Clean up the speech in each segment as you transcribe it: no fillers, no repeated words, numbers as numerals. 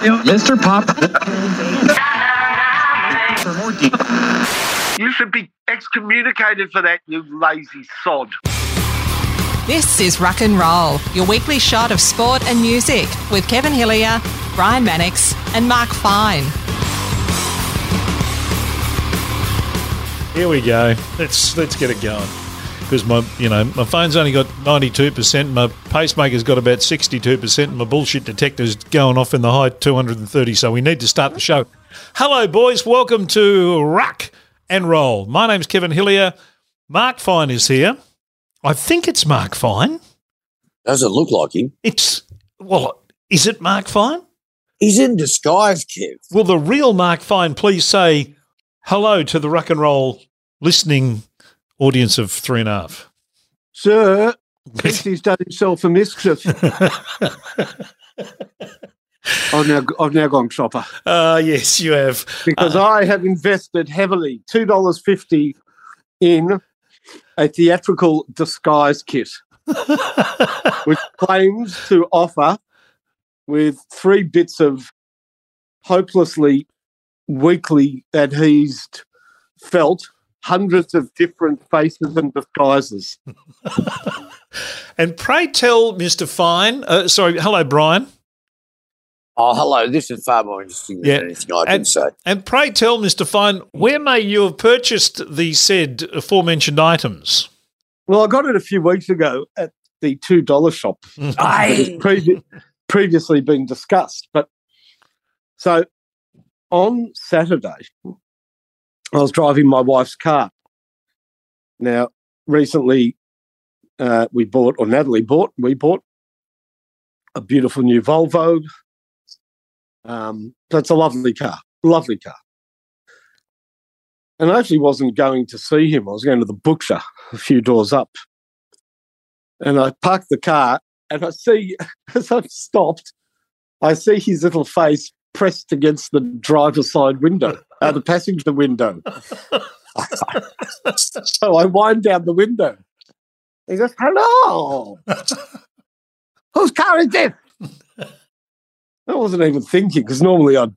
Mr. Pop. You should be excommunicated for that, you lazy sod. This is Ruck and Roll, your weekly shot of sport and music with Kevin Hillier, Brian Mannix and Mark Fine. Here we go. Let's get it going. Because my phone's only got 92%, my pacemaker's got about 62%, and my bullshit detector's going off in the high 230. So we need to start the show. Hello, boys. Welcome to Ruck and Roll. My name's Kevin Hillier. Mark Fine is here. I think it's Mark Fine. Doesn't look like him. Is it Mark Fine? He's in disguise, Kev. Will the real Mark Fine please say hello to the Ruck and Roll listening audience of 3.5. Sir, thinks he's done himself a mischief. I've now gone shopper. Yes, you have. Because I have invested heavily, $2.50 in a theatrical disguise kit, which claims to offer with 3 bits of hopelessly weakly adhesed felt hundreds of different faces and disguises. And pray tell, Mr. Fine. Hello, Brian. Oh, hello. This is far more interesting than anything I can say. And pray tell, Mr. Fine, where may you have purchased the said aforementioned items? Well, I got it a few weeks ago at the $2 shop. Previously been discussed. But so on Saturday, I was driving my wife's car. Now, recently we bought a beautiful new Volvo. That's a lovely car. And I actually wasn't going to see him. I was going to the butcher a few doors up. And I parked the car and I see, as I've stopped, I see his little face pressed against the driver's side window, the passenger window. So I wind down the window. He goes, hello. Whose car is this? I wasn't even thinking because normally I'd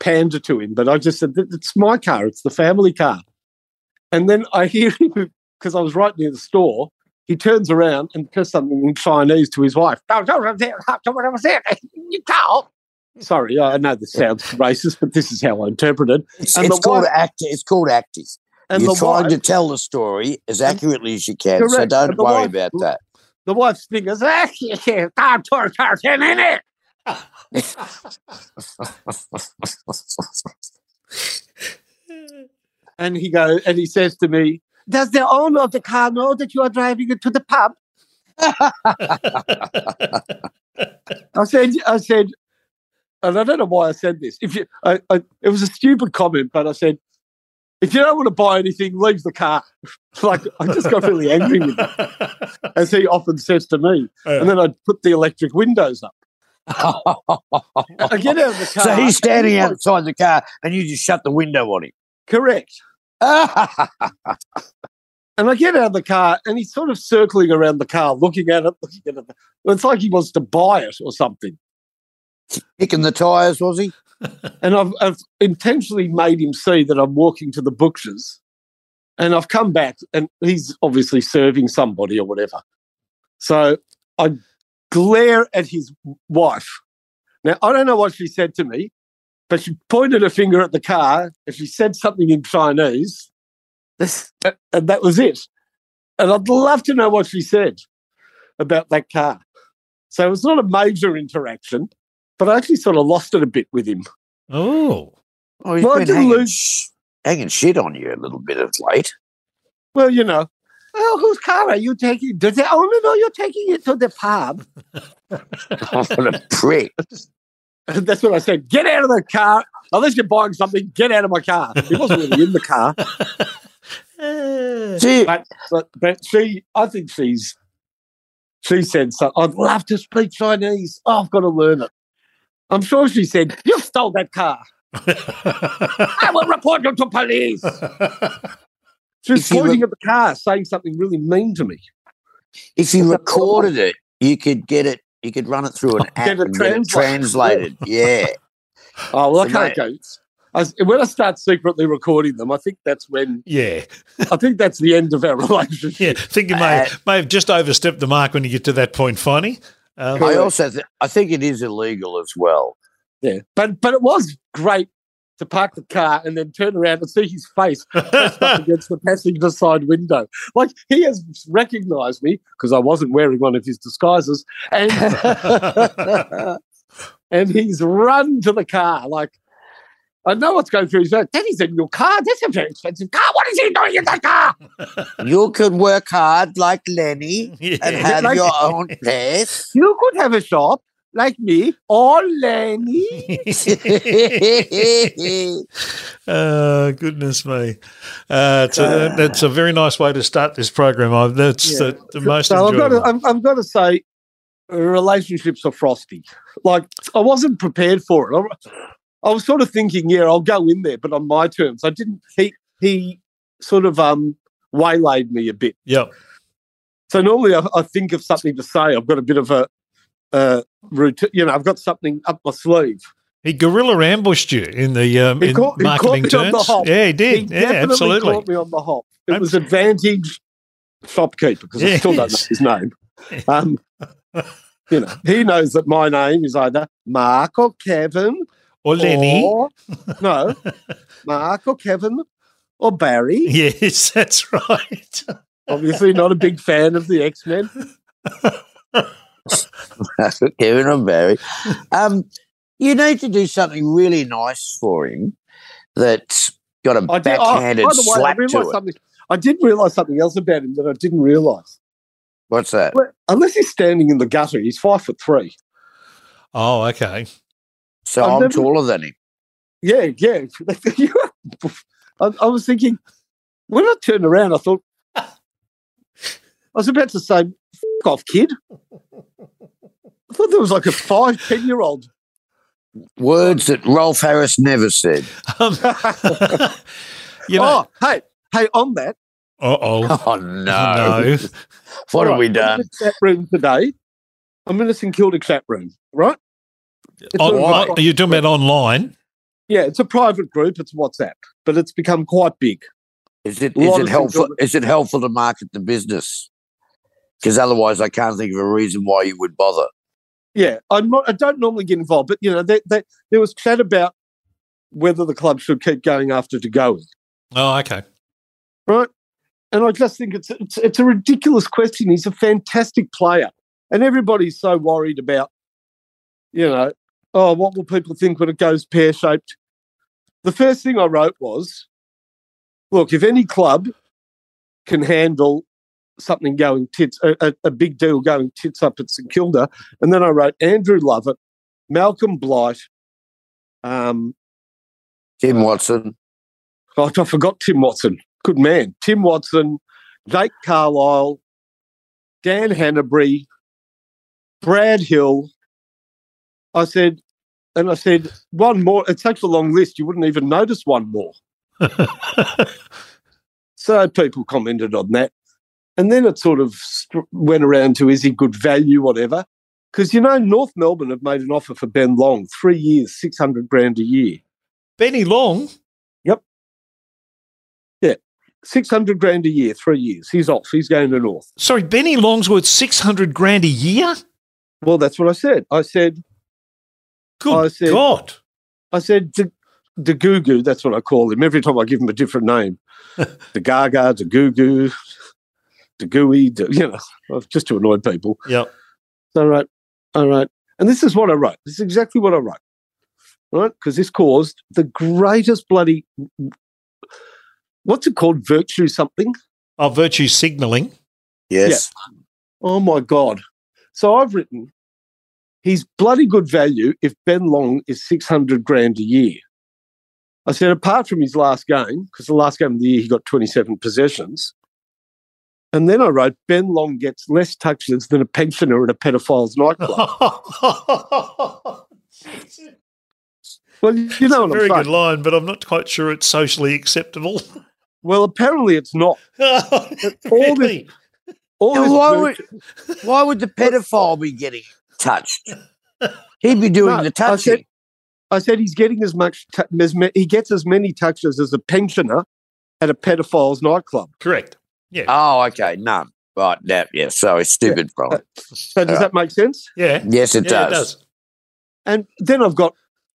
pander to him, but I just said, it's my car. It's the family car. And then I hear him, because I was right near the store, he turns around and says something in Chinese to his wife. Sorry, I know this sounds racist, but this is how I interpret it. It's called acting. You're trying to tell the story as accurately as you can, correct. So don't worry about that. The wife's fingers, and he goes, and he says to me, does the owner of the car know that you are driving it to the pub? I said, and I don't know why I said this. It was a stupid comment, but I said, if you don't want to buy anything, leave the car. Like, I just got really angry with him, as he often says to me. Yeah. And then I'd put the electric windows up. I get out of the car. So he's standing outside the car and you just shut the window on him. Correct. And I get out of the car and he's sort of circling around the car, looking at it. It's like he wants to buy it or something. Kicking the tyres, was he? And I've intentionally made him see that I'm walking to the butcher's, and I've come back and he's obviously serving somebody or whatever. So I glare at his wife. Now, I don't know what she said to me, but she pointed her finger at the car and she said something in Chinese, and that was it. And I'd love to know what she said about that car. So it was not a major interaction. But I actually sort of lost it a bit with him. Oh. He's been hanging shit on you a little bit of late. Well, whose car are you taking? Does the owner know you're taking it to the pub? What a prick. That's what I said. Get out of the car. Unless you're buying something, get out of my car. He wasn't really in the car. She said something. I'd love to speak Chinese. Oh, I've got to learn it. I'm sure she said, you stole that car. I will report you to police. She was pointing at the car, saying something really mean to me. If you recorded it, you could get it You could run it through an app and get it translated. Yeah. Oh, well, so I can't go. When I start secretly recording them, I think that's when. Yeah, I think that's the end of our relationship. Yeah, I think you may have just overstepped the mark when you get to that point, Finey. I think it is illegal as well. Yeah, but it was great to park the car and then turn around and see his face pressed up against the passenger side window. Like, he has recognised me because I wasn't wearing one of his disguises, and and he's run to the car like. I know what's going through his head. Daddy's in your car. That's a very expensive car. What is he doing in that car? You could work hard like Lenny and have your own place. You could have a shop like me or Lenny. Oh, goodness me. That's a very nice way to start this program. The most enjoyable. I've got to say, relationships are frosty. Like, I wasn't prepared for it. I was sort of thinking, yeah, I'll go in there, but on my terms. I didn't. He sort of waylaid me a bit. Yeah. So normally I think of something to say. I've got a bit of a routine. You know, I've got something up my sleeve. He guerrilla ambushed you in the he marketing terms. On the hop. Yeah, he did. He definitely absolutely caught me on the hop. It was advantage shopkeeper because I still don't know his name. You know, he knows that my name is either Mark or Kevin. Or Lenny. Mark or Kevin or Barry. Yes, that's right. Obviously not a big fan of the X-Men. Kevin or Barry. You need to do something really nice for him that's got a backhanded slap to it. I did realise something else about him that I didn't realise. What's that? Well, unless he's standing in the gutter, he's 5'3". Oh, okay. So I'm taller than him. Yeah. I was thinking, when I turned around, I thought, I was about to say, "Fuck off, kid." I thought there was like a 5-10-year-old. Words that Rolf Harris never said. Hey, on that. Oh, no. What have we done? I'm in the chat room today. I'm in the St Kilda chat room, right? Are you talking about online? Yeah, it's a private group. It's WhatsApp, but it's become quite big. Is it helpful to market the business? Because otherwise, I can't think of a reason why you would bother. Yeah, I don't normally get involved, but you know, there was chat about whether the club should keep going after De Goey. Oh, okay, right. And I just think it's a ridiculous question. He's a fantastic player, and everybody's so worried about. You know, oh, what will people think when it goes pear-shaped? The first thing I wrote was, look, if any club can handle something going tits, a big deal going tits up at St Kilda, and then I wrote Andrew Lovett, Malcolm Blight. Tim Watson. I forgot Tim Watson. Good man. Tim Watson, Jake Carlisle, Dan Hannabury, Brad Hill. I said, one more. It's such a long list, you wouldn't even notice one more. So people commented on that. And then it sort of went around to, is he good value, whatever? Because, you know, North Melbourne have made an offer for Ben Long, 3 years, $600,000 a year. Benny Long? Yep. Yeah, $600,000 a year, 3 years. He's off. He's going to North. Sorry, Benny Long's worth $600,000 a year? Well, that's what I said. Good God. I said, the Goo Goo, that's what I call him. Every time I give him a different name. The Gaga, the Goo Goo, the Gooey, you know, just to annoy people. Yep. All right. And this is what I wrote. This is exactly what I wrote. Right? Because this caused the greatest bloody, what's it called? Virtue something? Oh, virtue signalling. Yes. Yeah. Oh, my God. So I've written. He's bloody good value if Ben Long is $600,000 a year. I said, apart from his last game, because the last game of the year he got 27 possessions. And then I wrote, Ben Long gets less touches than a pensioner at a pedophile's nightclub. Well, you know what I'm saying. Very good line, but I'm not quite sure it's socially acceptable. Well, apparently it's not. All really? Why would the pedophile be getting it? touched. He'd be doing the touching. I said he's getting as much. He gets as many touches as a pensioner at a pedophile's nightclub. Correct. Yeah. Oh, okay. None. Right. Now, yeah. So it's stupid, bro. So does that make sense? Yeah. Yes, it does. And then I've got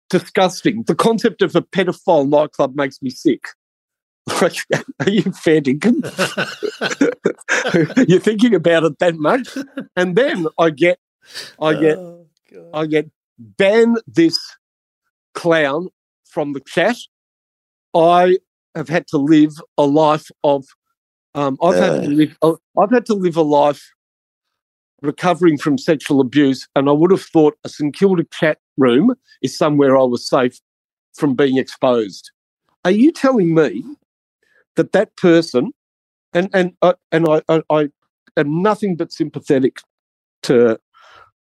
disgusting. The concept of a pedophile nightclub makes me sick. Like, are you fair dinkum? You're thinking about it that much, and then I get ban this clown from the chat. I have had to live a life of I've had to live a life recovering from sexual abuse, and I would have thought a St Kilda chat room is somewhere I was safe from being exposed. Are you telling me that person, and I am nothing but sympathetic to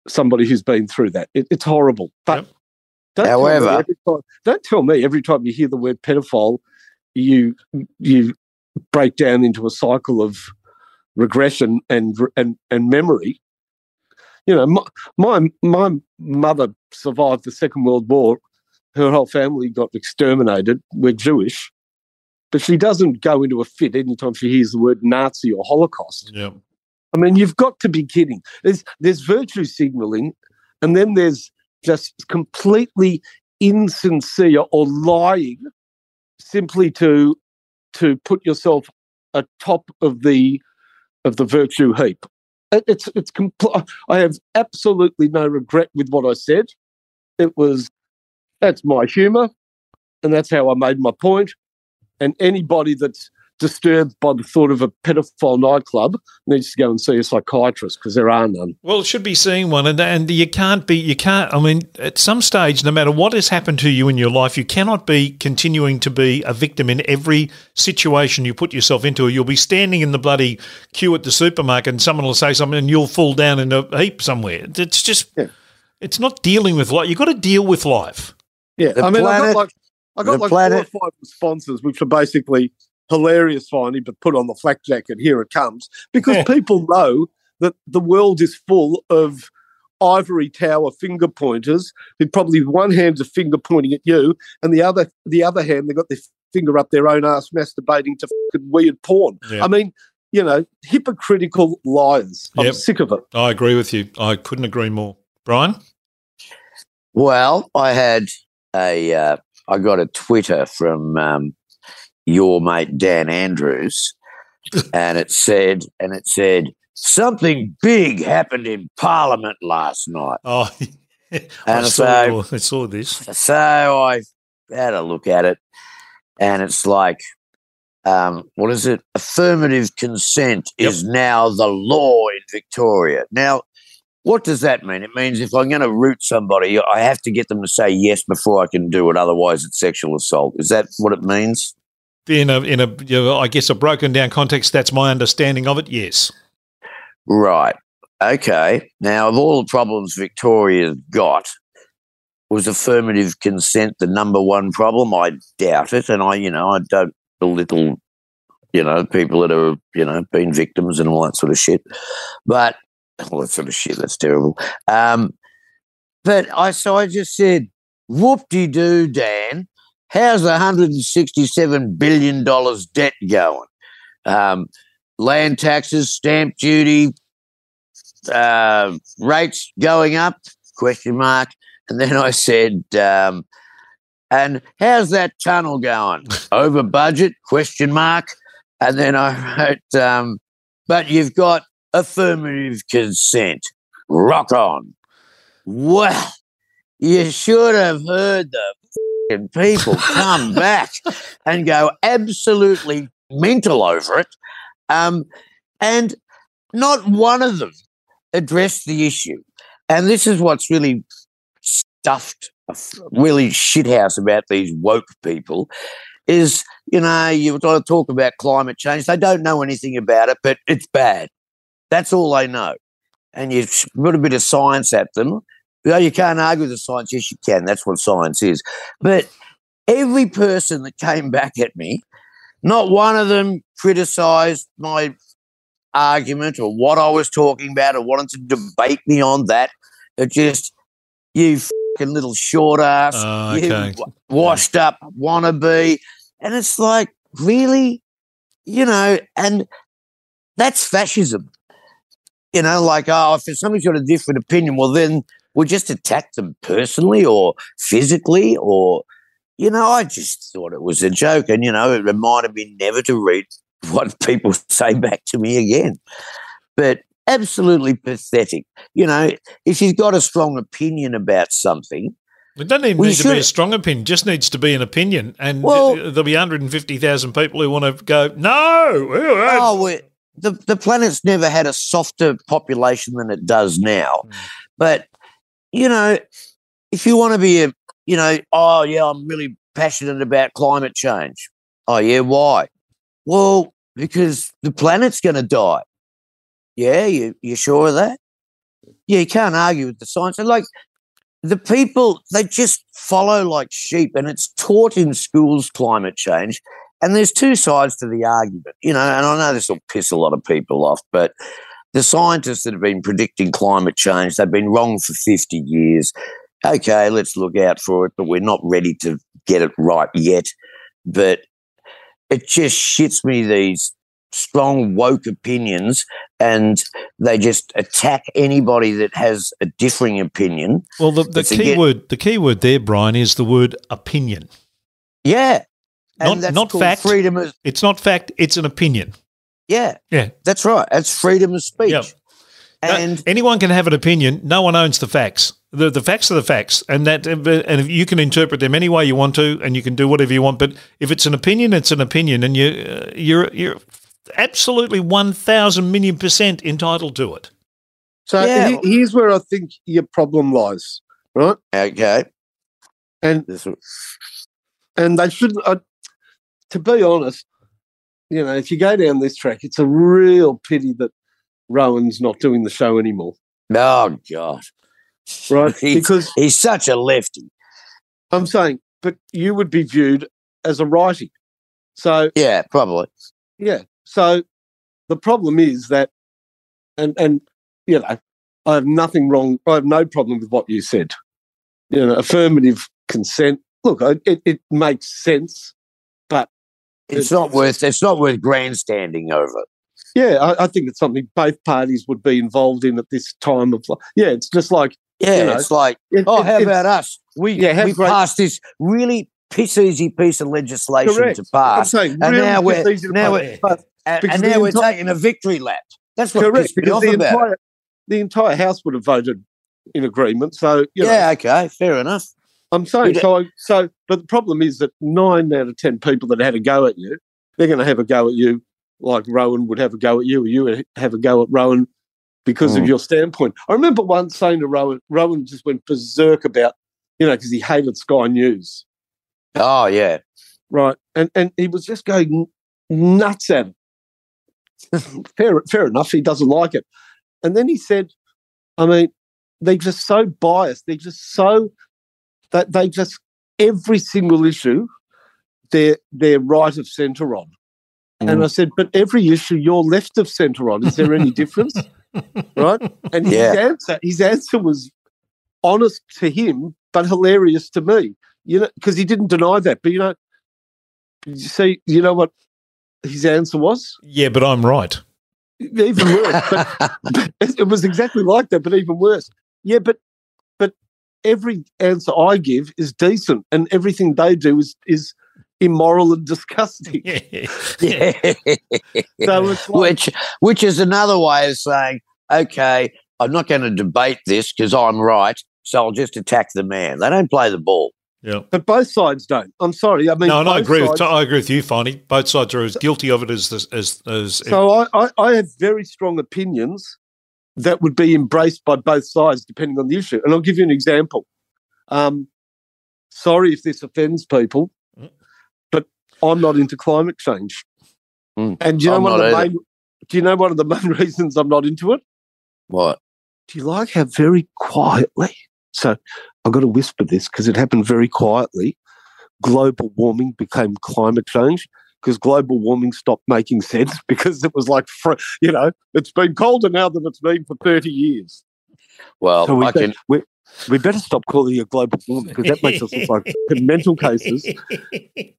somebody who's been through that. It's horrible. But don't tell me every time you hear the word pedophile, you break down into a cycle of regression and memory. You know, my mother survived the Second World War. Her whole family got exterminated. We're Jewish. But she doesn't go into a fit anytime she hears the word Nazi or Holocaust. Yeah. I mean, you've got to be kidding. There's virtue signalling, and then there's just completely insincere or lying simply to put yourself atop of the virtue heap. I have absolutely no regret with what I said. That's my humour, and that's how I made my point. And anybody that's disturbed by the thought of a pedophile nightclub needs to go and see a psychiatrist, because there are none. Well, it should be seeing one, and you can't. I mean, at some stage, no matter what has happened to you in your life, you cannot be continuing to be a victim in every situation you put yourself into. You'll be standing in the bloody queue at the supermarket, and someone will say something, and you'll fall down in a heap somewhere. It's just, It's not dealing with life. You've got to deal with life. Yeah, I got like 4 or 5 responses, which are basically hilarious, finally, but put on the flak jacket, here it comes. Because people know that the world is full of ivory tower finger pointers, who probably one hand's a finger pointing at you, and the other hand, they've got their finger up their own ass masturbating to fucking weird porn. Yeah. I mean, you know, hypocritical liars. I'm sick of it. I agree with you. I couldn't agree more. Brian? Well, I had I got a Twitter from your mate Dan Andrews, and it said something big happened in Parliament last night. Oh, and I saw this. So I had a look at it, and it's like, what is it? Affirmative consent is now the law in Victoria. Now, what does that mean? It means if I'm going to root somebody, I have to get them to say yes before I can do it. Otherwise, it's sexual assault. Is that what it means? In a broken down context, that's my understanding of it. Yes. Right. Okay. Now, of all the problems Victoria's got, was affirmative consent the number one problem? I doubt it, and I don't belittle, people that are been victims and all that sort of shit, but. All that sort of shit, that's terrible. But I just said, whoop-de-doo, Dan, how's $167 billion debt going? Land taxes, stamp duty, rates going up, ? And then I said, and how's that tunnel going? Over budget, ? And then I wrote, but you've got affirmative consent. Rock on. Well, you should have heard the f***ing people come back and go absolutely mental over it. And not one of them addressed the issue. And this is what's really stuffed, really shithouse about these woke people is, you've got to talk about climate change. They don't know anything about it, but it's bad. That's all they know. And you put a bit of science at them. You can't argue with the science. Yes, you can. That's what science is. But every person that came back at me, not one of them criticised my argument or what I was talking about or wanted to debate me on that. It just, you fucking little short ass, you washed up wannabe. And it's like, really? You know, and that's fascism. You know, like, oh, if somebody's got a different opinion, well, then we'll just attack them personally or physically or, you know, I just thought it was a joke. And, you know, it reminded me never to read what people say back to me again. But absolutely pathetic. You know, if you've got a strong opinion about something. It doesn't even need to be a strong opinion. It just needs to be an opinion. And well, there'll be 150,000 people who want to go, no. The planet's never had a softer population than it does now. Mm. But, you know, if you want to be, I'm really passionate about climate change. Oh, yeah, why? Well, because the planet's going to die. Yeah, you sure of that? Yeah, you can't argue with the science. And like the people, they just follow like sheep, and it's taught in schools, climate change. And there's two sides to the argument, you know, and I know this will piss a lot of people off, but the scientists that have been predicting climate change, they've been wrong for 50 years. Okay, let's look out for it, but we're not ready to get it right yet. But it just shits me, these strong woke opinions, and they just attack anybody that has a differing opinion. Well, the key word there, Brian, is the word opinion. Yeah. And not fact. Freedom of, it's not fact, it's an opinion. Yeah. Yeah. That's right. That's freedom of speech. Yep. And anyone can have an opinion. No one owns the facts. The facts are the facts, and you can interpret them any way you want to, and you can do whatever you want. But if it's an opinion, it's an opinion, and you're absolutely 1,000,000,000% entitled to it. So here's where I think your problem lies, right? Okay. And they shouldn't. To be honest, you know, if you go down this track, it's a real pity that Rowan's not doing the show anymore. Oh God. Right, because he's such a lefty. I'm saying, but you would be viewed as a righty. So yeah, probably. Yeah. So the problem is that, and you know, I have nothing wrong. I have no problem with what you said. You know, affirmative consent. Look, it makes sense, but it's not worth grandstanding over. Yeah, I think it's something both parties would be involved in at this time of life. Yeah, it's just like. Yeah, you know, it's like, how about us? We passed this really piss-easy piece of legislation to pass, saying, and really now we're taking a victory lap. That's what pissed me off about it. The entire House would have voted in agreement, so okay, fair enough. I'm saying so, but the problem is that 9 out of 10 people that had a go at you, they're going to have a go at you, like Rowan would have a go at you, or you have a go at Rowan. Because of your standpoint. I remember once saying to Rowan just went berserk about, you know, because he hated Sky News. Oh, yeah. Right. And he was just going nuts at it. fair enough. He doesn't like it. And then he said, I mean, they're just so biased. They're just so, that they just, every single issue, they're right of centre on. And I said, but every issue you're left of centre on. Is there any difference? Right? And his answer was honest to him, but hilarious to me, you know, because he didn't deny that. But, you know, you see, you know what his answer was? Yeah, but I'm right. Even worse. But it was exactly like that, but even worse. Yeah, but every answer I give is decent, and everything they do is immoral and disgusting. So it's like, which is another way of saying, okay, I'm not going to debate this because I'm right, so I'll just attack the man. They don't play the ball. Yeah, but both sides don't. I'm sorry. I mean, no, and I agree with you, Finey. Both sides are as guilty of it as. So I have very strong opinions that would be embraced by both sides depending on the issue, and I'll give you an example. Sorry if this offends people. I'm not into climate change. And do you know one of the main reasons I'm not into it? What? Do you like how very quietly, so I've got to whisper this because it happened very quietly, global warming became climate change because global warming stopped making sense because it was like, you know, it's been colder now than it's been for 30 years. Well, so we better stop calling you global warming because that makes us look like mental cases.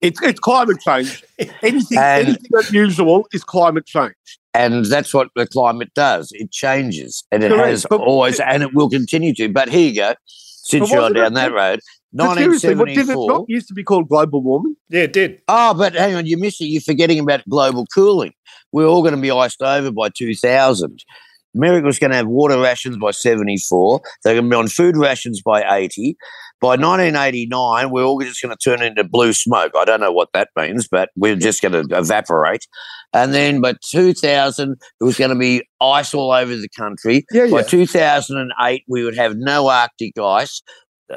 It's climate change. Anything unusual is climate change. And that's what the climate does. It changes. And it has always, and it will continue to. But here you go, since you're down that road. 1974. Seriously, did it not used to be called global warming? Yeah, it did. Oh, but hang on, you're forgetting about global cooling. We're all going to be iced over by 2000. America's going to have water rations by 1974. They're going to be on food rations by 1980. By 1989, we're all just going to turn into blue smoke. I don't know what that means, but we're just going to evaporate. And then by 2000, it was going to be ice all over the country. Yeah, by 2008, we would have no Arctic ice.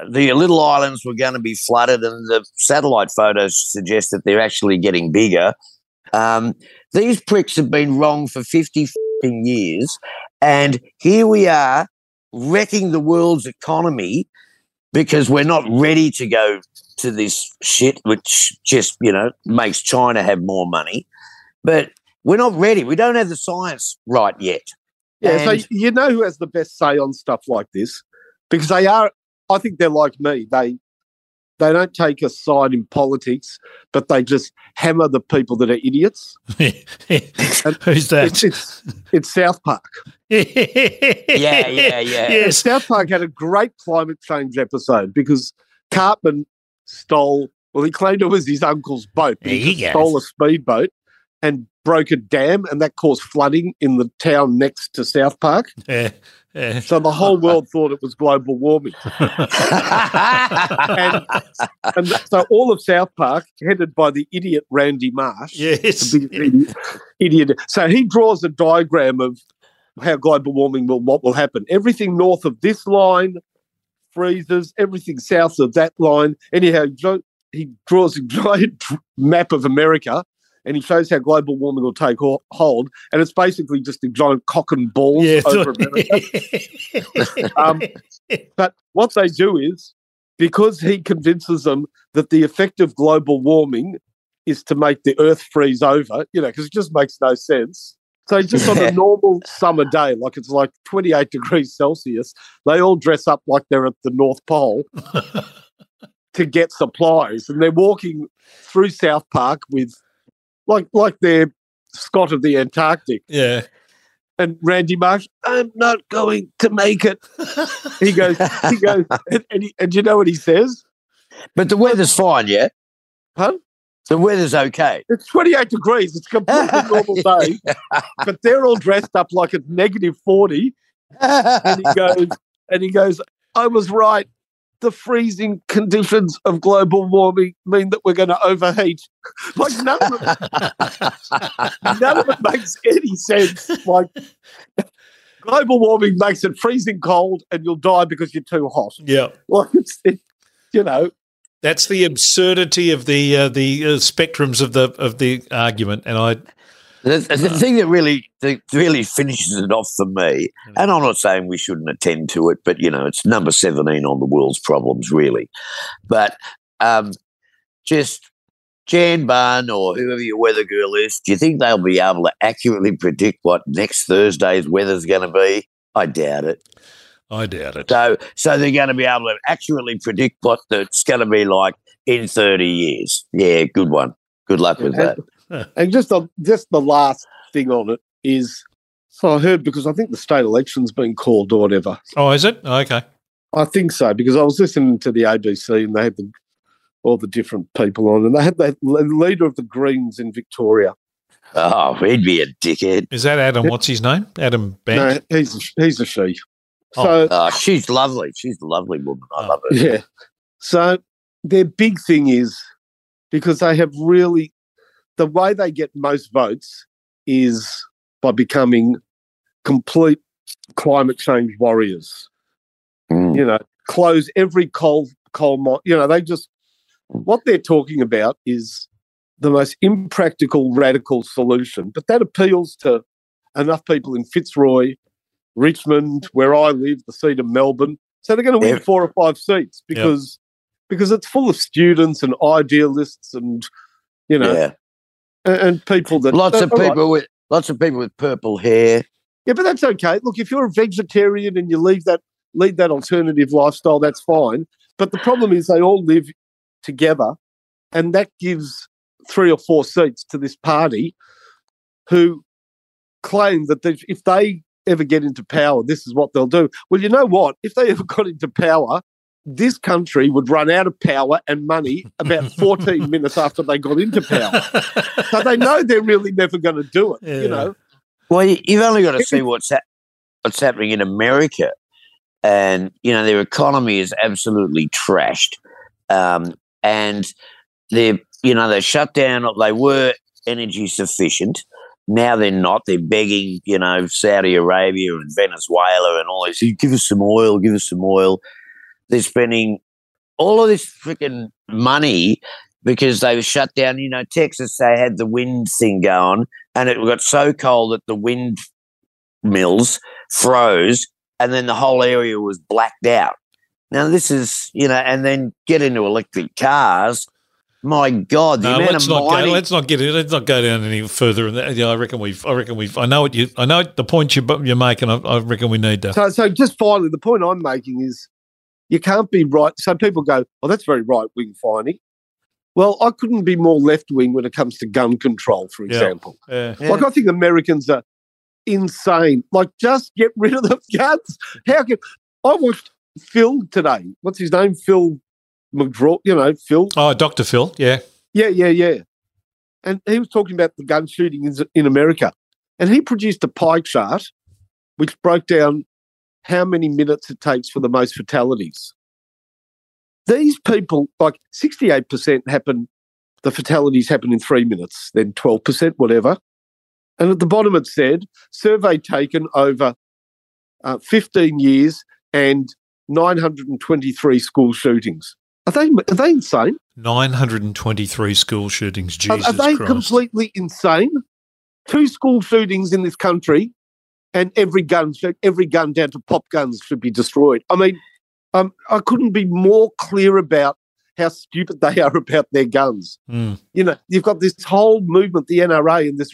The little islands were going to be flooded, and the satellite photos suggest that they're actually getting bigger. These pricks have been wrong for 50 years, and here we are wrecking the world's economy because we're not ready to go to this shit, which just, makes China have more money. But we're not ready. We don't have the science right yet. Yeah, and so you know who has the best say on stuff like this? Because I think they're like me. They don't take a side in politics, but they just hammer the people that are idiots. Who's that? It's South Park. Yeah. South Park had a great climate change episode because Cartman stole, well, he claimed it was his uncle's boat. He stole a speedboat and broke a dam, and that caused flooding in the town next to South Park. Yeah. So the whole world thought it was global warming. and so all of South Park, headed by the idiot Randy Marsh. Yes. The big idiot. So he draws a diagram of how global warming what will happen. Everything north of this line freezes, everything south of that line. Anyhow, he draws a giant map of America. And he shows how global warming will take hold, and it's basically just a giant cock and balls over America. But what they do is, because he convinces them that the effect of global warming is to make the earth freeze over, because it just makes no sense. So just on a normal summer day, like it's like 28 degrees Celsius, they all dress up like they're at the North Pole to get supplies, and they're walking through South Park with like they're Scott of the Antarctic. Yeah. And Randy Marsh, I'm not going to make it. He goes, and you know what he says? But the weather's fine, yeah? Huh? The weather's okay. It's 28 degrees. It's a completely normal day. But they're all dressed up like it's -40. And he goes, I was right. The freezing conditions of global warming mean that we're going to overheat. Like none of it makes any sense. Like global warming makes it freezing cold, and you'll die because you're too hot. Yeah, like it's. That's the absurdity of the spectrums of the argument, and I. The thing that really finishes it off for me, and I'm not saying we shouldn't attend to it, but, it's number 17 on the world's problems, really. But just Jan Barn or whoever your weather girl is, do you think they'll be able to accurately predict what next Thursday's weather's going to be? I doubt it. So they're going to be able to accurately predict what it's going to be like in 30 years. Yeah, good one. Good luck with that. And just the last thing on it is, so I heard, because I think the state election's been called or whatever. Oh, is it? Okay. I think so, because I was listening to the ABC and they had all the different people on, and they had the leader of the Greens in Victoria. Oh, he'd be a dickhead. Is that Adam, what's his name? Adam Banks? No, he's a she. Oh. So, she's lovely. She's a lovely woman. I love her. Yeah. So their big thing is, because they have really... The way they get most votes is by becoming complete climate change warriors. Mm. Close every coal mine. They just, what they're talking about is the most impractical, radical solution. But that appeals to enough people in Fitzroy, Richmond, where I live, the seat of Melbourne. So they're going to win 4 or 5 seats because it's full of students and idealists and. Yeah. And people that lots of people with purple hair. Yeah, but that's okay. Look, if you're a vegetarian and you leave that lead that alternative lifestyle, that's fine. But the problem is they all live together, and that gives 3 or 4 seats to this party who claim that if they ever get into power, this is what they'll do. Well, you know what? If they ever got into power, this country would run out of power and money about 14 minutes after they got into power. So they know they're really never going to do it, you know. Well, you've only got to see what's happening in America. And, you know, their economy is absolutely trashed. And, you know, they shut down. They were energy sufficient. Now they're not. They're begging, you know, Saudi Arabia and Venezuela and all this. Give us some oil, give us some oil. They're spending all of this freaking money because they were shut down. You know, Texas, they had the wind thing going, and it got so cold that the wind mills froze, and then the whole area was blacked out. Now, this is, you know, and then get into electric cars. My God, the amount of mining. Let's not go down any further than that. Yeah, I know what you. I know the point you're making. I reckon we need to. So just finally, the point I'm making is, you can't be right. So people go, "Oh, that's very right wing, Finey." Well, I couldn't be more left wing when it comes to gun control, for example. Yeah. Like I think Americans are insane. Like, just get rid of the guns. I watched Phil today? What's his name? Phil McGraw, you know, Phil. Oh, Dr. Phil, yeah. Yeah. And he was talking about the gun shooting in America. And he produced a pie chart which broke down how many minutes it takes for the most fatalities. These people, like 68% the fatalities happen in 3 minutes, then 12%, whatever. And at the bottom it said, survey taken over 15 years and 923 school shootings. Are they insane? 923 school shootings, Jesus Christ. Are they completely insane? 2 school shootings in this country, and every gun down to pop guns should be destroyed. I mean, I couldn't be more clear about how stupid they are about their guns. Mm. You know, you've got this whole movement, the NRA, and this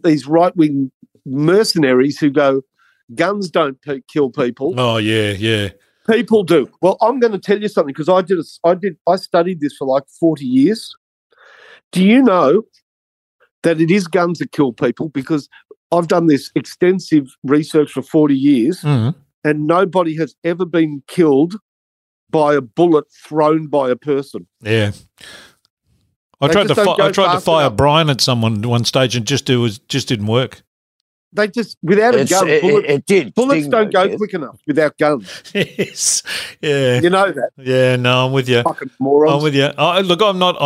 these right-wing mercenaries who go, guns don't kill people. Oh, yeah. People do. Well, I'm going to tell you something because I studied this for like 40 years. Do you know that it is guns that kill people? Because I've done this extensive research for 40 years, mm-hmm. and nobody has ever been killed by a bullet thrown by a person. Yeah. I tried to fire enough. Brian at someone at one stage and just didn't work. They just, without a gun, bullets don't go quick enough without guns. Yes. Yeah. You know that. Yeah, no, I'm with you. Fucking morons. I'm with you. Look, I'm not,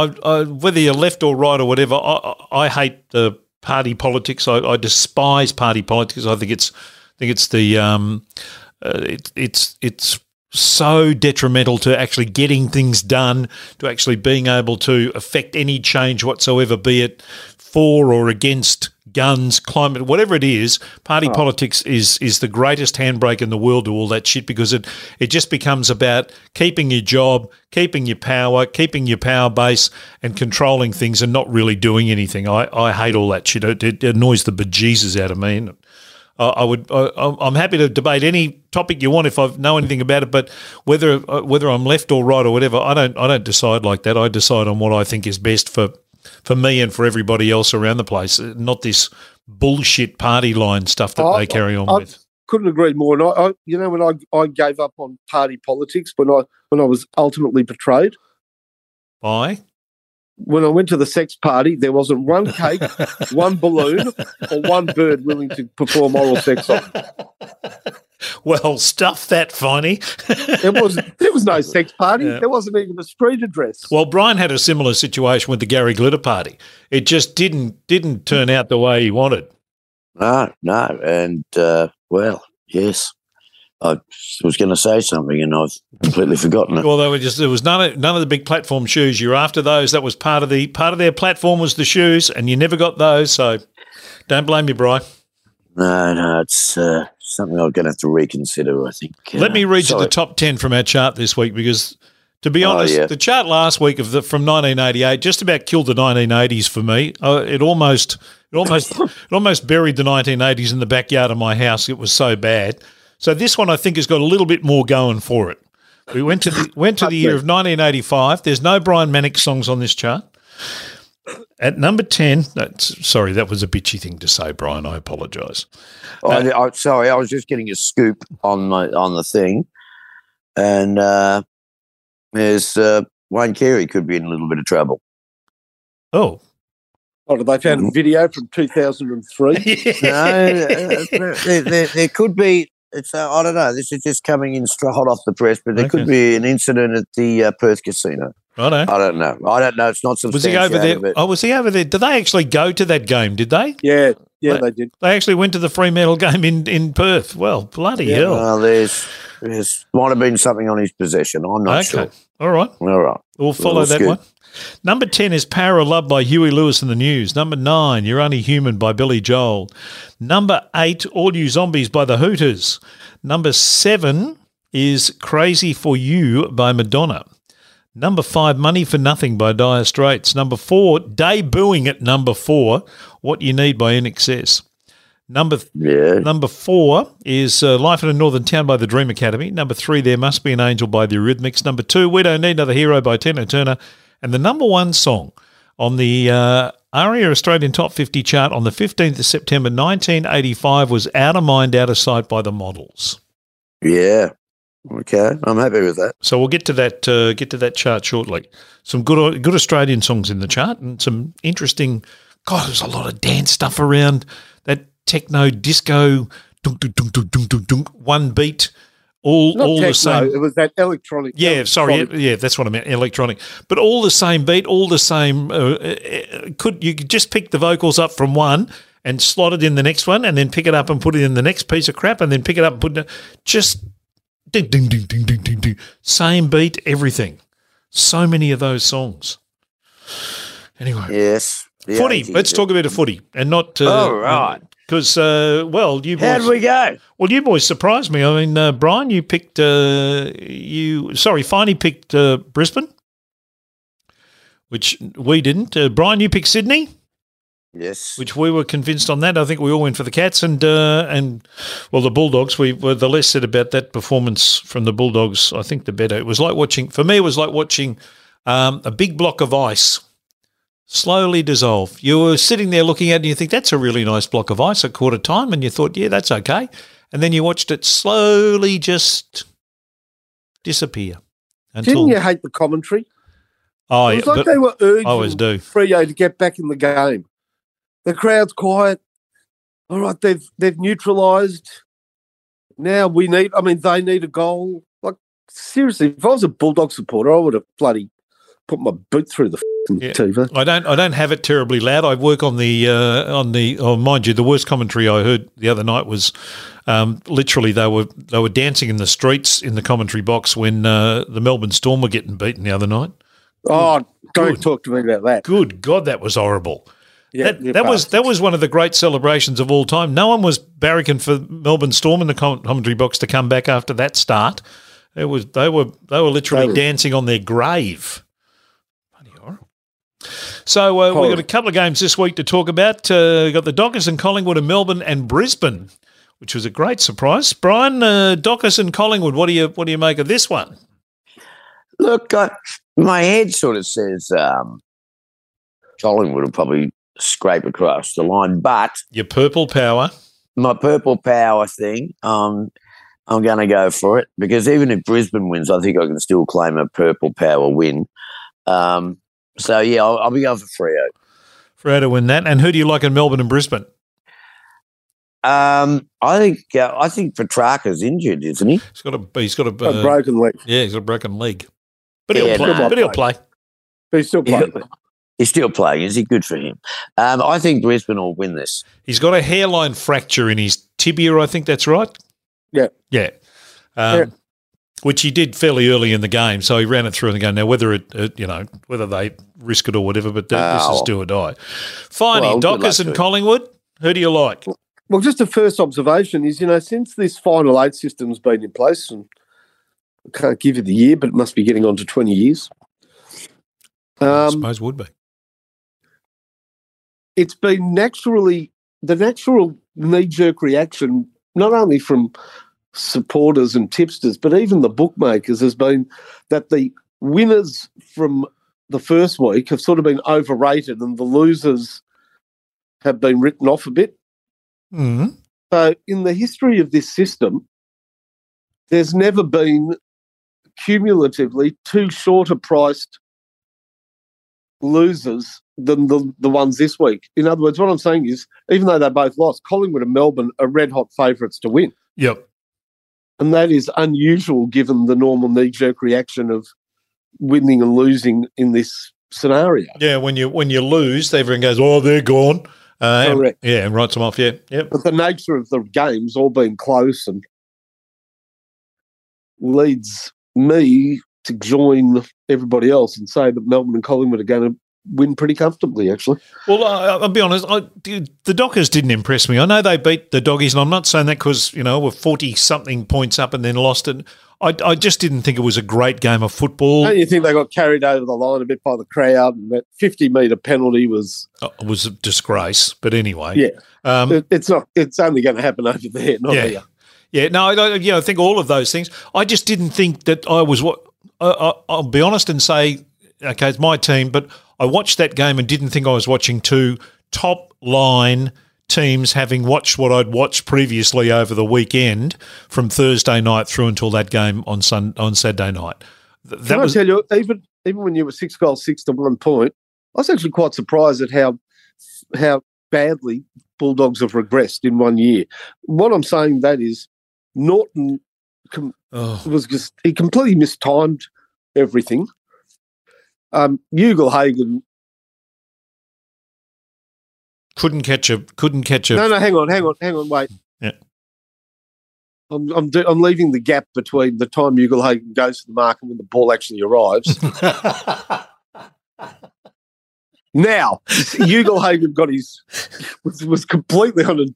whether you're left or right or whatever, I hate the party politics. I despise party politics. I think it's the, it's so detrimental to actually getting things done, to actually being able to affect any change whatsoever, be it for or against guns, climate, whatever it is. Party politics is the greatest handbrake in the world to all that shit, because it just becomes about keeping your job, keeping your power, keeping your power base, and controlling things and not really doing anything. I hate all that shit. It annoys the bejesus out of me. And I'm happy to debate any topic you want if I know anything about it, but whether I'm left or right or whatever, I don't decide like that. I decide on what I think is best for me and for everybody else around the place, not this bullshit party line stuff that they carry on with. Couldn't agree more. And I gave up on party politics when I was ultimately betrayed. Why? When I went to the sex party, there wasn't one cake, one balloon, or one bird willing to perform oral sex on. Well, stuff that, Finey. There was no sex party. Yeah. There wasn't even a street address. Well, Brian had a similar situation with the Gary Glitter party. It just didn't turn out the way he wanted. No, and well, yes, I was going to say something and I've completely forgotten it. Well, there was none of the big platform shoes. You're after those. That was part of their platform was the shoes, and you never got those. So don't blame you, Brian. No, it's something I'm going to have to reconsider, I think. Let me read you the top 10 from our chart this week because, to be honest, the chart last week from 1988 just about killed the 1980s for me. It almost buried the 1980s in the backyard of my house. It was so bad. So this one I think has got a little bit more going for it. We went to the year of 1985. There's no Brian Mannix songs on this chart. At number 10, sorry, that was a bitchy thing to say, Brian. I apologise. Sorry, I was just getting a scoop on the thing. And there's Wayne Carey could be in a little bit of trouble. Oh, did they found a video from 2003? No, there could be. I don't know. This is just coming in hot off the press, but there could be an incident at the Perth casino. I don't know. It's not substantiated. Was he over there? Oh, was he over there? Did they actually go to that game? Did they? Yeah, they did. They actually went to the Fremantle game in Perth. Well, bloody hell. Well, there's might have been something on his possession. I'm not sure. All right. We'll follow that one. Number 10 is Power of Love by Huey Lewis and the News. Number 9, You're Only Human by Billy Joel. Number 8, All You Zombies by The Hooters. Number 7 is Crazy for You by Madonna. Number 5, Money for Nothing by Dire Straits. Number 4, debuting at number 4, What You Need by INXS. Number 4 is Life in a Northern Town by The Dream Academy. Number 3, There Must Be an Angel by The Eurythmics. Number 2, We Don't Need Another Hero by Tina Turner. And the number one song on the ARIA Australian Top 50 chart on the 15th of September 1985 was Out of Mind, Out of Sight by The Models. Yeah. Okay. I'm happy with that. So we'll get to that chart shortly. Some good Australian songs in the chart and some interesting – God, there's a lot of dance stuff around that techno, disco, dunk, dunk, dunk, dunk, dunk, dunk, dunk, one beat. All techno, the same. It was that electronic. Yeah, that's what I meant, electronic. But all the same beat, all the same. You could just pick the vocals up from one and slot it in the next one, and then pick it up and put it in the next piece of crap, and then pick it up and put it. Just ding, ding, ding, ding, ding, ding, ding. Same beat, everything. So many of those songs. Anyway, yes, footy. Let's talk a bit of footy, and not. All right. Because, you boys. How did we go? Well, you boys surprised me. I mean, Brian, you picked, Finey picked Brisbane, which we didn't. Brian, you picked Sydney? Yes. Which we were convinced on that. I think we all went for the Cats and the Bulldogs. We were the less said about that performance from the Bulldogs, I think the better. It was like watching, for me, a big block of ice slowly dissolve. You were sitting there looking at it and you think, that's a really nice block of ice at quarter time, and you thought, yeah, that's okay. And then you watched it slowly just disappear. Didn't you hate the commentary? Oh, it was like they were urging Freo to get back in the game. The crowd's quiet. All right, they've neutralised. Now they need a goal. Like, seriously, if I was a Bulldog supporter, I would have bloody put my boot through the TV. I don't have it terribly loud. I work on the mind you, the worst commentary I heard the other night was literally they were dancing in the streets in the commentary box when the Melbourne Storm were getting beaten the other night. Don't talk to me about that. Good God, that was horrible. Yeah, that was one of the great celebrations of all time. No one was barracking for Melbourne Storm in the commentary box to come back after that start. It was they were literally dancing on their grave. So we've got a couple of games this week to talk about. We've got the Dockers and Collingwood and Melbourne and Brisbane, which was a great surprise. Brian, Dockers and Collingwood, what do you make of this one? Look, my head sort of says Collingwood will probably scrape across the line, but your purple power, my purple power thing, I'm going to go for it because even if Brisbane wins, I think I can still claim a purple power win. So, yeah, I'll be going for Freo. Freo to win that. And who do you like in Melbourne and Brisbane? I think Petrarca's injured, isn't he? He's got a broken leg. Yeah, he's got a broken leg. But he'll play. But he's still playing. He's still playing. Is he? Good for him. I think Brisbane will win this. He's got a hairline fracture in his tibia, I think that's right. Yeah. Yeah. Which he did fairly early in the game, so he ran it through in the game. Now, whether whether they risk it or whatever, but this is do or die. Finally, Dockers and Collingwood, who do you like? Well, just the first observation is, since this Final Eight system's been in place, and I can't give you the year, but it must be getting on to 20 years. I suppose would be. It's been the natural knee-jerk reaction, not only from supporters and tipsters, but even the bookmakers, has been that the winners from the first week have sort of been overrated and the losers have been written off a bit. Mm-hmm. So in the history of this system, there's never been cumulatively two shorter priced losers than the ones this week. In other words, what I'm saying is, even though they both lost, Collingwood and Melbourne are red-hot favourites to win. Yep. And that is unusual given the normal knee-jerk reaction of winning and losing in this scenario. Yeah, when you lose, everyone goes, oh, they're gone. Correct. Yeah, and writes them off, yeah. Yep. But the nature of the games all being close and leads me to join everybody else and say that Melbourne and Collingwood are going to win pretty comfortably, actually. Well, I'll be honest, the Dockers didn't impress me. I know they beat the Doggies, and I'm not saying that because, you know, we're 40-something points up and then lost it. I just didn't think it was a great game of football. Don't you think they got carried over the line a bit by the crowd, and that 50-metre penalty was a disgrace, but anyway. Yeah. It's only going to happen over there, not here. Yeah, no, I think all of those things. I just didn't think that I was what I'll be honest and say, okay, it's my team, but I watched that game and didn't think I was watching two top-line teams, having watched what I'd watched previously over the weekend from Thursday night through until that game on Saturday night. I tell you, even when you were 6-6 to 1 point, I was actually quite surprised at how badly Bulldogs have regressed in 1 year. What I'm saying that is Norton he completely mistimed everything. Ugle Hagen couldn't catch a. No, hang on, wait. Yeah, I'm leaving the gap between the time Ugle Hagen goes to the mark and when the ball actually arrives. Now, Ugle Hagen got his was completely on a.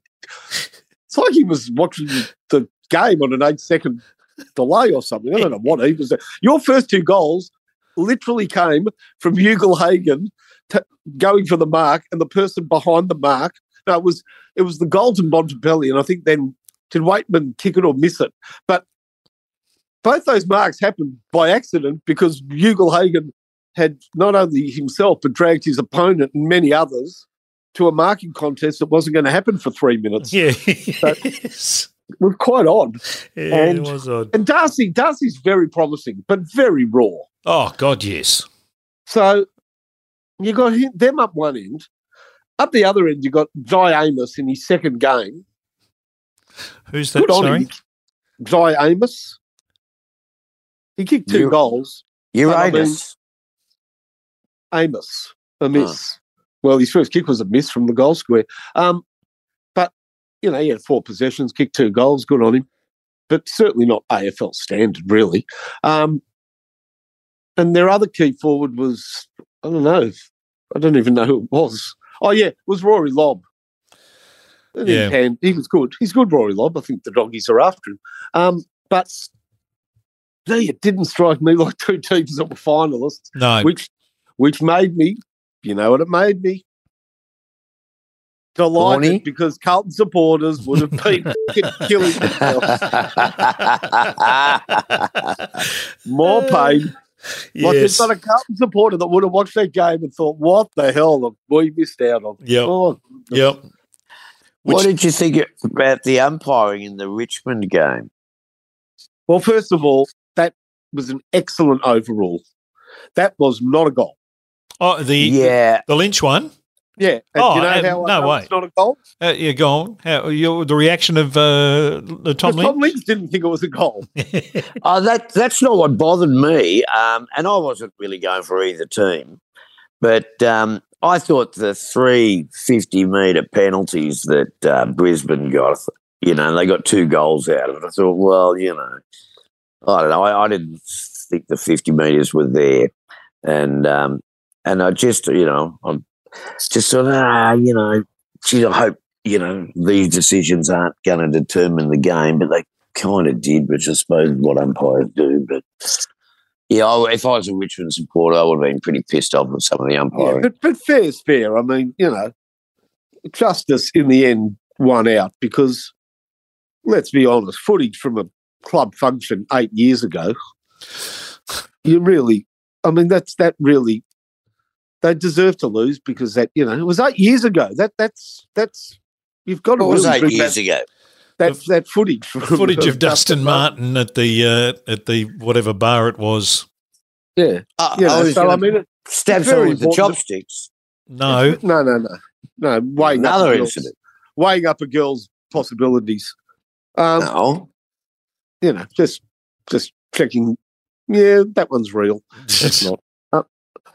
It's like he was watching the game on an 8-second delay or something. I don't know what he was. Your first two goals literally came from Ugle Hagen going for the mark and the person behind the mark. No, it was the goal to Montebelli, and I think then did Waitman kick it or miss it? But both those marks happened by accident because Ugle Hagen had not only himself but dragged his opponent and many others to a marking contest that wasn't going to happen for 3 minutes. Yeah. So, it was quite odd. Yeah, it was odd. And Darcy's very promising, but very raw. Oh, God, yes. So you got them up one end. Up the other end, you got Jai Amos in his second game. Who's that, sorry? Jai Amos. He kicked two goals. Amos, a miss. Oh. Well, his first kick was a miss from the goal square. But, you know, he had 4 possessions, kicked 2 goals, good on him. But certainly not AFL standard, really. And their other key forward was, I don't even know who it was. Oh, yeah, it was Rory Lobb. Yeah. He was good. He's good, Rory Lobb. I think the Doggies are after him. But it didn't strike me like two teams that were finalists, no. which made me, you know what it made me? Delighted Warnie? Because Carlton supporters would have been killing themselves. More pain. Yes. Like there's not a Carlton supporter that would have watched that game and thought, what the hell have we missed out on? Yep. Oh, yep. What did you think about the umpiring in the Richmond game? Well, first of all, that was an excellent overall. That was not a goal. Oh, the Lynch one? Yeah. And oh, do you know how no way. It's not a goal? Yeah, go on. The reaction of Tom Lynch? Tom Lynch didn't think it was a goal. That's not what bothered me, and I wasn't really going for either team. But I thought the 350-metre penalties that Brisbane got, you know, they got 2 goals out of it. I thought, well, you know, I don't know. I didn't think the 50 metres were there. And I just, you know, I'm just sort of, you know, geez, I hope, you know, these decisions aren't going to determine the game, but they kind of did, which I suppose what umpires do. But, yeah, if I was a Richmond supporter, I would have been pretty pissed off with some of the umpiring. Yeah, but fair is fair. I mean, you know, justice in the end won out because let's be honest, footage from a club function 8 years ago, you really, I mean, that really, they deserve to lose because that, you know, it was 8 years ago. That's you've got to lose. It was really 8 years ago. That footage. Footage of Dustin Martin at the whatever bar it was. Yeah. Stabs her with the chopsticks. No. Weighing up a girl's possibilities. No. You know, just checking. Yeah, that one's real. That's not.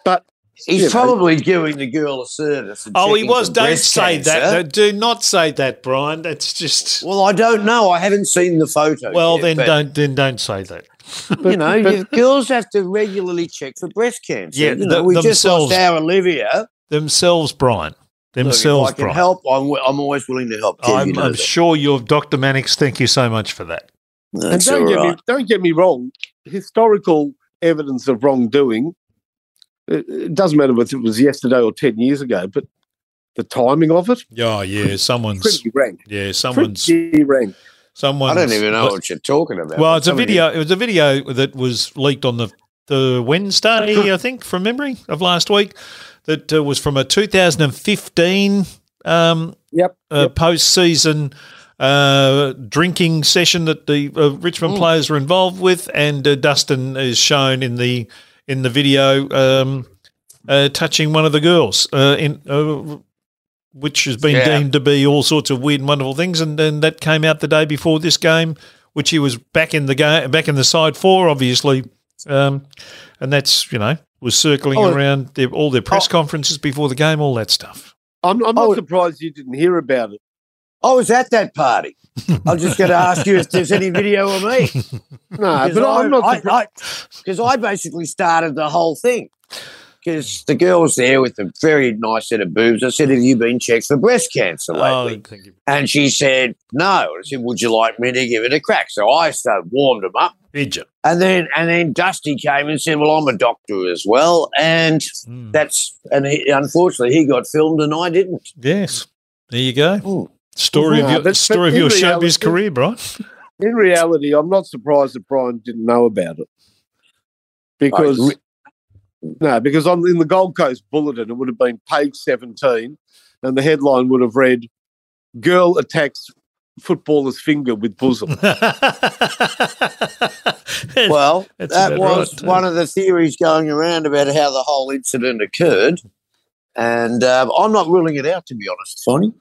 But he's probably giving the girl a service. Oh, he was. Don't say that. No, do not say that, Brian. That's just. Well, I don't know. I haven't seen the photo. Well, yet, then don't say that. But, you know, girls have to regularly check for breast cancer. Yeah, you know, we just lost our Olivia. Themselves, Brian. Look, if I can help, I'm always willing to help. Tim, I'm sure you're Dr. Mannix. Thank you so much for that. That's and don't get me wrong. Historical evidence of wrongdoing. It doesn't matter whether it was yesterday or 10 years ago, but the timing of it. Oh, yeah, someone's. I don't even know what you're talking about. Well, it's somebody. It was a video that was leaked on the Wednesday, I think, from memory of last week, that was from a 2015 post-season drinking session that the Richmond players were involved with, and Dustin is shown in the video touching one of the girls, which has been deemed to be all sorts of weird and wonderful things. And then that came out the day before this game, which he was back in the side for, obviously. And that's, you know, was circling around all their press conferences before the game, all that stuff. I'm not surprised you didn't hear about it. I was at that party. I'm just going to ask you if there's any video of me. No, but I'm not surprised. Because I basically started the whole thing. Because the girl was there with a very nice set of boobs. I said, "Have you been checked for breast cancer lately?" And she said, "No." I said, "Would you like me to give it a crack?" So I warmed them up. Did you? And then Dusty came and said, "Well, I'm a doctor as well." And unfortunately he got filmed and I didn't. Yes. There you go. Ooh. Story of your showbiz career, Brian. In reality, I'm not surprised that Brian didn't know about it because on in the Gold Coast Bulletin it would have been page 17, and the headline would have read, "Girl attacks footballer's finger with bosom." Well, that was one of the theories going around about how the whole incident occurred, and I'm not ruling it out, to be honest, Sonny.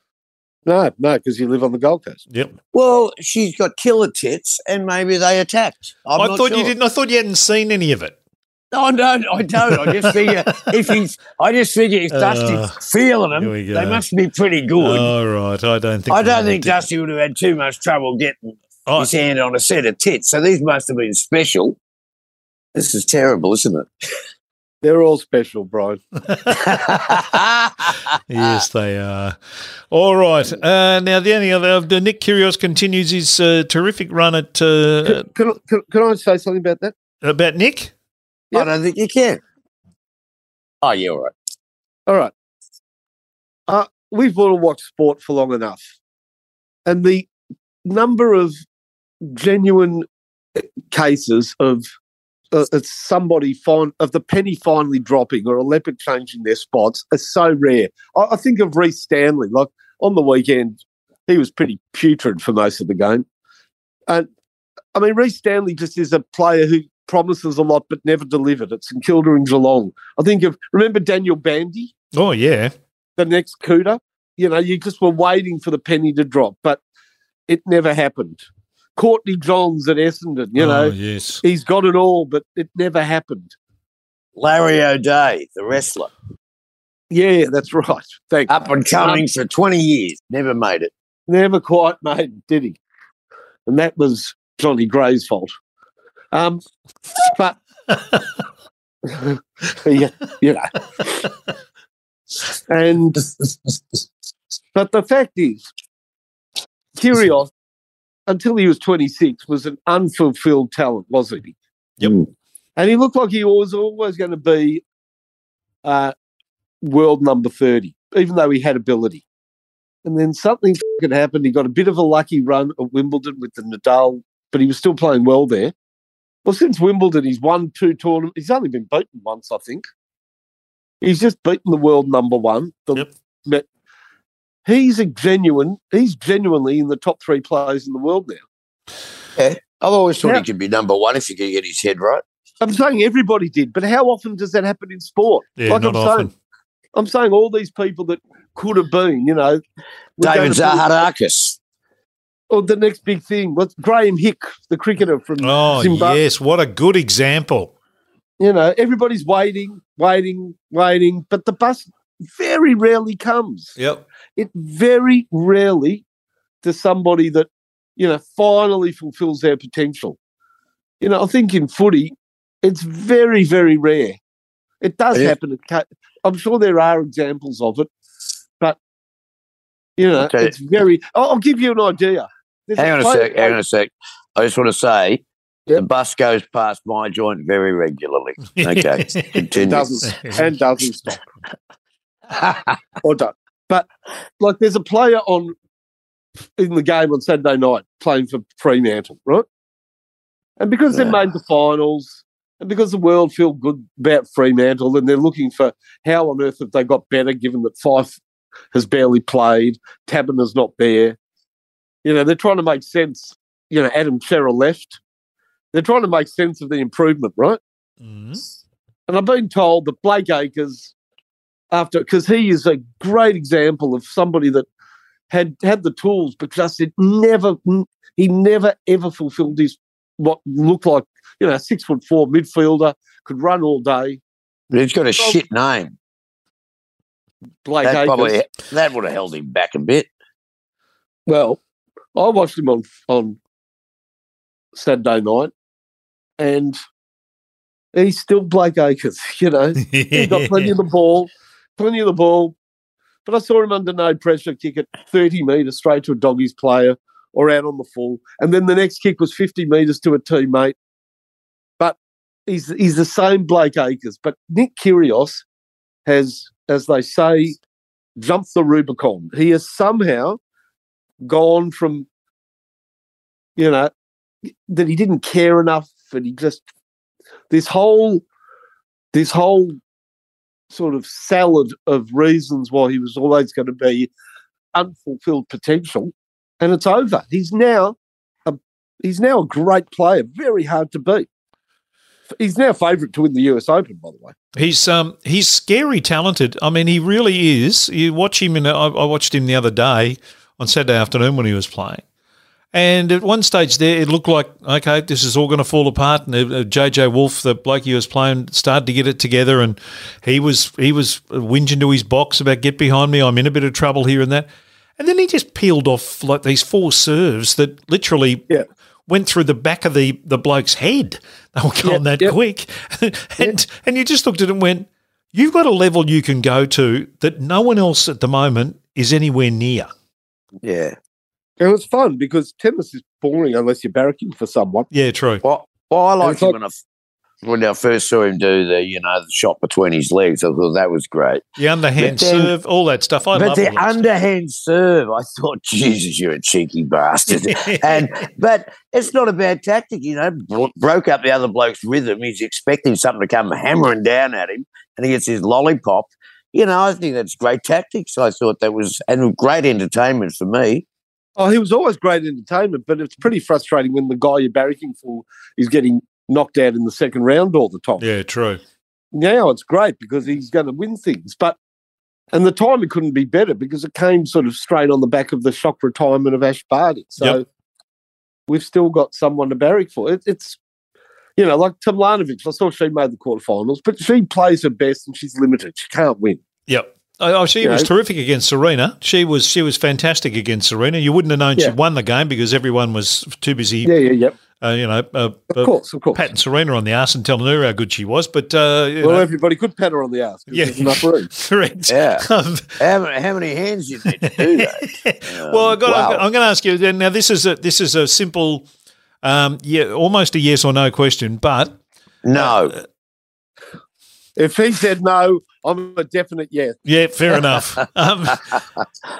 No, because you live on the Gold Coast. Yep. Well, she's got killer tits, and maybe they attacked. I thought you didn't. I thought you hadn't seen any of it. No, I don't. I just figure if Dusty's feeling them, they must be pretty good. All right, I don't think Dusty would have had too much trouble getting his hand on a set of tits. So these must have been special. This is terrible, isn't it? They're all special, Brian. Yes, they are. All right. Now, the only other, Nick Kyrgios continues his terrific run at. Can I say something about that? About Nick? Yep. I don't think you can. Oh, yeah, all right. All right. We've all watched sport for long enough. And the number of genuine cases of. It's somebody of the penny finally dropping or a leopard changing their spots are so rare. I think of Reece Stanley. Like on the weekend, he was pretty putrid for most of the game. And I mean, Reece Stanley just is a player who promises a lot but never delivered. It's St Kilda and Geelong. I think of remember Daniel Bandy? Oh yeah, the next Cooter. You know, you just were waiting for the penny to drop, but it never happened. Courtney Johns at Essendon, yes. He's got it all, but it never happened. Larry O'Day, the wrestler. Yeah, that's right. Thank Up and coming for 20 years, never made it. Never quite made it, did he? And that was Johnny Gray's fault. But, but the fact is, Kyrgios, until he was 26, was an unfulfilled talent, wasn't he? Yep. And he looked like he was always going to be world number 30, even though he had ability. And then something happened. He got a bit of a lucky run at Wimbledon with the Nadal, but he was still playing well there. Well, since Wimbledon, he's won 2 tournaments. He's only been beaten once, I think. He's just beaten the world number one. Yep. He's genuinely in the top 3 players in the world now. Yeah. I've always thought he could be number one if he could get his head right. I'm saying everybody did, but how often does that happen in sport? Yeah, like not often. I'm saying all these people that could have been, you know. David Zaharakis. Or the next big thing. What's Graham Hick, the cricketer from Zimbabwe. Oh, yes. What a good example. You know, everybody's waiting, but the bus very rarely comes. Yep. It very rarely to somebody that, you know, finally fulfills their potential. You know, I think in footy, it's very, very rare. It does happen. I'm sure there are examples of it, but, you know, it's very – I'll give you an idea. Hang on a sec. I just want to say the bus goes past my joint very regularly. Okay, continue. Doesn't stop. Or don't. But, like, there's a player in the game on Saturday night playing for Fremantle, right? And because they made the finals and because the world feel good about Fremantle and they're looking for how on earth have they got better given that Fife has barely played, Taberner's not there. You know, they're trying to make sense. You know, Adam Serra left. They're trying to make sense of the improvement, right? Mm-hmm. And I've been told that Blake Acres, because he is a great example of somebody that had the tools, but just he never ever fulfilled his what looked like, you know, 6'4" midfielder, could run all day. He's got a shit name. Blake Acres. Probably, that would have held him back a bit. Well, I watched him on Saturday night, and he's still Blake Acres, you know. He's got plenty of the ball. But I saw him under no pressure kick at 30 metres straight to a doggies player or out on the full. And then the next kick was 50 metres to a teammate. But he's the same Blake Acres. But Nick Kyrgios has, as they say, jumped the Rubicon. He has somehow gone from, you know, that he didn't care enough and he just – this whole sort of salad of reasons why he was always going to be unfulfilled potential, and it's over. He's now a great player, very hard to beat. He's now favourite to win the US Open, by the way. He's scary talented. I mean, he really is. You watch him I watched him the other day on Saturday afternoon when he was playing, and at one stage there, it looked like, okay, this is all going to fall apart. And JJ Wolf, the bloke he was playing, started to get it together, and he was whinging to his box about, get behind me, I'm in a bit of trouble here and that. And then he just peeled off like these 4 serves that literally went through the back of the bloke's head. They were going that quick. And you just looked at him and went, you've got a level you can go to that no one else at the moment is anywhere near. Yeah. It was fun because tennis is boring unless you're barracking for someone. Yeah, true. Well I liked him when I first saw him do the shot between his legs. I thought that was great. The underhand serve, all that stuff. I love the underhand serve. I thought, Jesus, you're a cheeky bastard. But it's not a bad tactic, you know. Broke up the other bloke's rhythm. He's expecting something to come hammering down at him, and he gets his lollipop. You know, I think that's great tactics. I thought that was and great entertainment for me. Oh, he was always great entertainment, but it's pretty frustrating when the guy you're barracking for is getting knocked out in the second round all the time. Yeah, true. Now it's great because he's going to win things. And the timing couldn't be better because it came sort of straight on the back of the shock retirement of Ash Barty. So we've still got someone to barrack for. It's, you know, like Tomljanovic. I saw she made the quarterfinals, but she plays her best and she's limited. She can't win. Yep. Oh, she was terrific against Serena. She was fantastic against Serena. You wouldn't have known she won the game because everyone was too busy. Of course. Patting Serena on the ass and telling her how good she was. But everybody could pat her on the ass because there's enough room. Correct. Yeah. How many hands do you need to do that? I'm going to ask you now. This is a simple, almost a yes or no question. But no. If he said no, I'm a definite yes. Yeah, fair enough.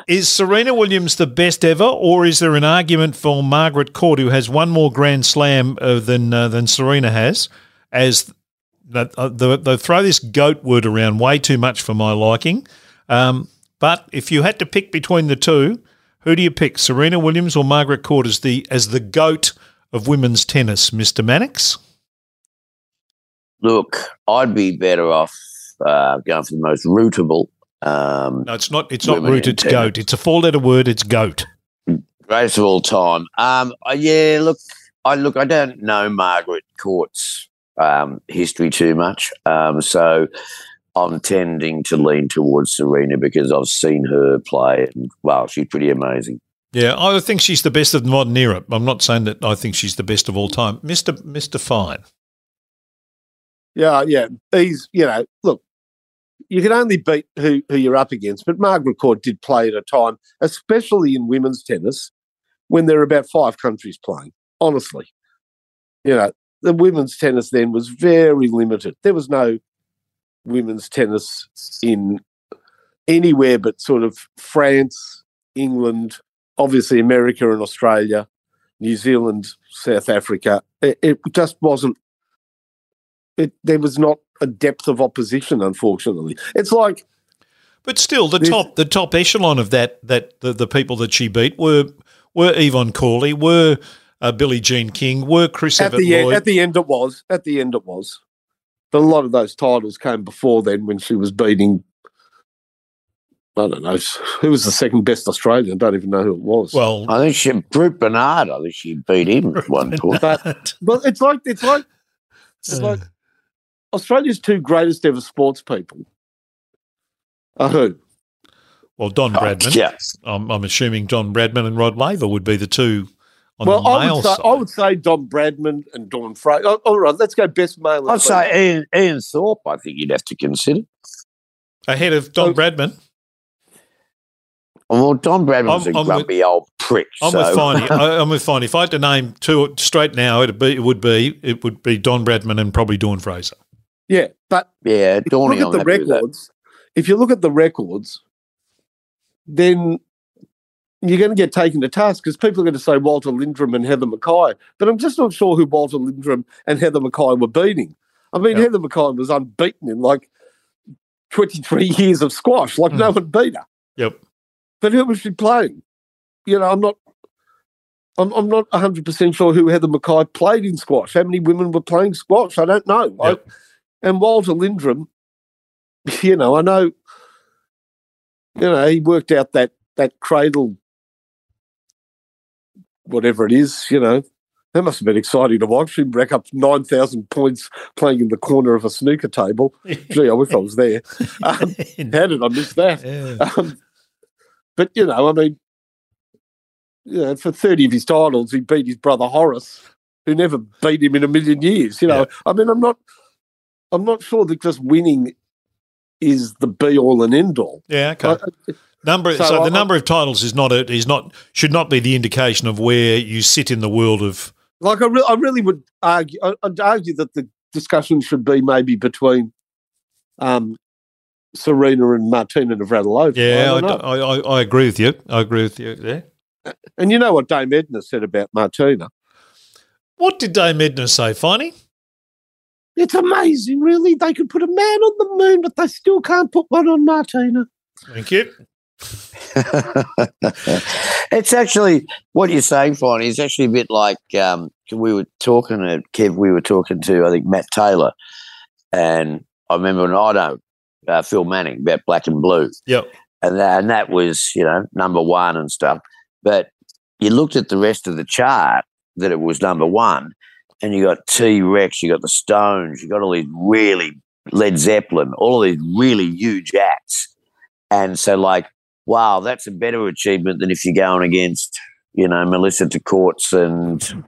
Is Serena Williams the best ever, or is there an argument for Margaret Court, who has one more Grand Slam than Serena has, as they throw this goat word around way too much for my liking. But if you had to pick between the two, who do you pick, Serena Williams or Margaret Court as the goat of women's tennis, Mr. Mannix? Look, I'd be better off going for the most rootable. No, it's not. It's not root. It's goat. It's a four-letter word. It's goat. Greatest of all time. Yeah. Look. I don't know Margaret Court's history too much, so I'm tending to lean towards Serena because I've seen her play, and wow, she's pretty amazing. Yeah, I think she's the best of the modern era. I'm not saying that I think she's the best of all time, Mr. Fine. Yeah. He's, look, you can only beat who you're up against, but Margaret Court did play at a time, especially in women's tennis, when there were about five countries playing, honestly. The women's tennis then was very limited. There was no women's tennis in anywhere but sort of France, England, obviously America and Australia, New Zealand, South Africa. It just wasn't. There was not a depth of opposition, unfortunately. It's like, but still, the top echelon of that the people that she beat were Yvonne Corley, were Billie Jean King, were Chris Evert-Lloyd. At the end, it was. But a lot of those titles came before then, when she was beating, I don't know, who was the second best Australian? I don't even know who it was. Well, I think Brute Bernard. I think she beat him at one point. But it's like. Australia's two greatest ever sports people are who? Well, Don Bradman. Yes. I'm assuming Don Bradman and Rod Laver would be the two on the male side. I would say Don Bradman and Dawn Frey. All right, let's go best male. I'd say Ian Thorpe, I think you'd have to consider. Ahead of Don Bradman? Well, Don Bradman's a grumpy old prick. I'm with Finey. If I had to name two straight now, it would be Don Bradman and probably Dawn Fraser. Yeah, but yeah, Dawn. If you look at the records, then you're going to get taken to task because people are going to say Walter Lindrum and Heather Mackay, but I'm just not sure who Walter Lindrum and Heather Mackay were beating. I mean, Heather Mackay was unbeaten in like 23 years of squash. Like no one beat her. Yep. But who was she playing? I'm not 100% sure who Heather Mackay played in squash. How many women were playing squash? I don't know. Yep. And Walter Lindrum, I know, he worked out that cradle, whatever it is, That must have been exciting to watch. She'd rack up 9,000 points playing in the corner of a snooker table. Gee, I wish I was there. How did I miss that? Yeah. But, for 30 of his titles, he beat his brother Horace, who never beat him in a million years, Yeah. I mean, I'm not sure that just winning is the be-all and end-all. Yeah, okay. So the number of titles should not be the indication of where you sit in the world of... Like, I really would argue... I'd argue that the discussion should be maybe between... Serena and Martina Navratilova. Yeah, I agree with you. I agree with you there. Yeah. And you know what Dame Edna said about Martina? What did Dame Edna say, Finey? It's amazing, really. They could put a man on the moon, but they still can't put one on Martina. Thank you. It's actually, what you're saying, Finey, is actually a bit like we were talking to, I think, Matt Taylor. And I remember Phil Manning about Black and Blue. Yep. And that was, number one and stuff. But you looked at the rest of the chart that it was number one, and you got T-Rex, you got the Stones, you got all these really Led Zeppelin, all of these really huge acts. And so, like, wow, that's a better achievement than if you're going against, Melissa T'Courts and,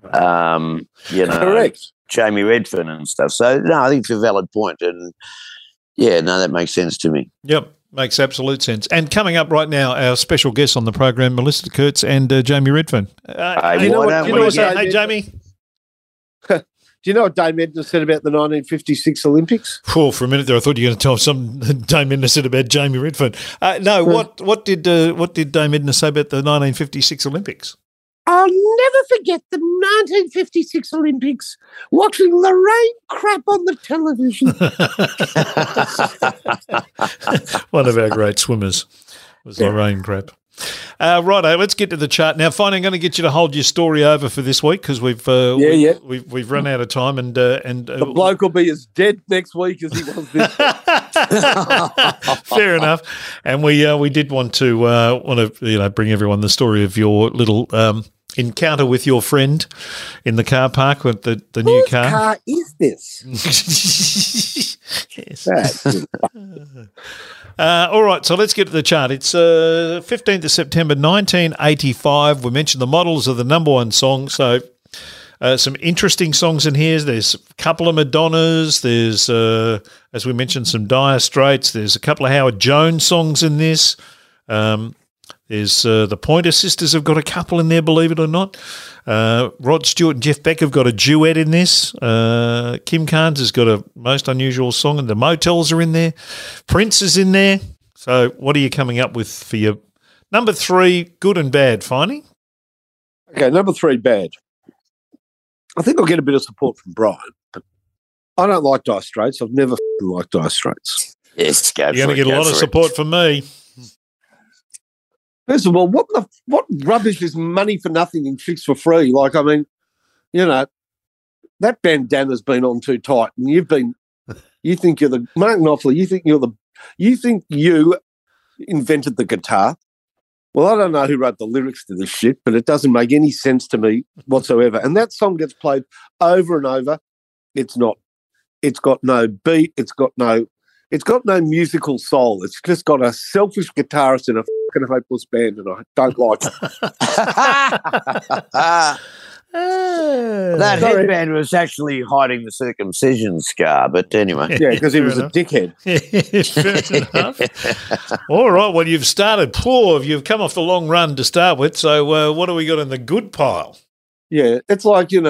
Correct. Jamie Redfern and stuff. So, no, I think it's a valid point. And, yeah, no, that makes sense to me. Yep, makes absolute sense. And coming up right now, our special guests on the program, Melissa T'Courts and Jamie Redfern. Hey, Jamie. Do you know what Dame Edna said about the 1956 Olympics? Oh, for a minute there, I thought you were going to tell something Dame Edna said about Jamie Redfern. What did Dame Edna say about the 1956 Olympics? I'll never forget the 1956 Olympics watching Lorraine Crabb on the television. One of our great swimmers was Lorraine Crabb. Righto, let's get to the chart now. Fine, I'm going to get you to hold your story over for this week because we've run out of time and the bloke will be as dead next week as he was this week. Fair enough. And we did want to bring everyone the story of your little encounter with your friend in the car park with the new car. Whose car is this? Yes. All right, so let's get to the chart. It's 15th of September 1985. We mentioned the Models are the number one song, so some interesting songs in here. There's a couple of Madonnas. There's, as we mentioned, some Dire Straits. There's a couple of Howard Jones songs in this. There's the Pointer Sisters have got a couple in there, believe it or not. Rod Stewart and Jeff Beck have got a duet in this. Kim Carnes has got a most unusual song, and the Motels are in there. Prince is in there. So what are you coming up with for your number three, good and bad, Finey? Okay, number three, bad. I think I'll get a bit of support from Brian, but I don't like Dire Straits. I've never liked Dire Straits. Yes, go you're going to get a lot of support from me. First of all, what rubbish is money for nothing and tricks for free? Like, I mean, that bandana's been on too tight, and you think you invented the guitar. Well, I don't know who wrote the lyrics to this shit, but it doesn't make any sense to me whatsoever. And that song gets played over and over. It's got no beat. It's got no musical soul. It's just got a selfish guitarist and a fucking hopeless band, and I don't like it. That headband was actually hiding the circumcision scar, but anyway. Yeah, because he was a dickhead. Fair enough. All right, well, you've started poor. You've come off the long run to start with, so what do we got in the good pile? Yeah, it's like, I'm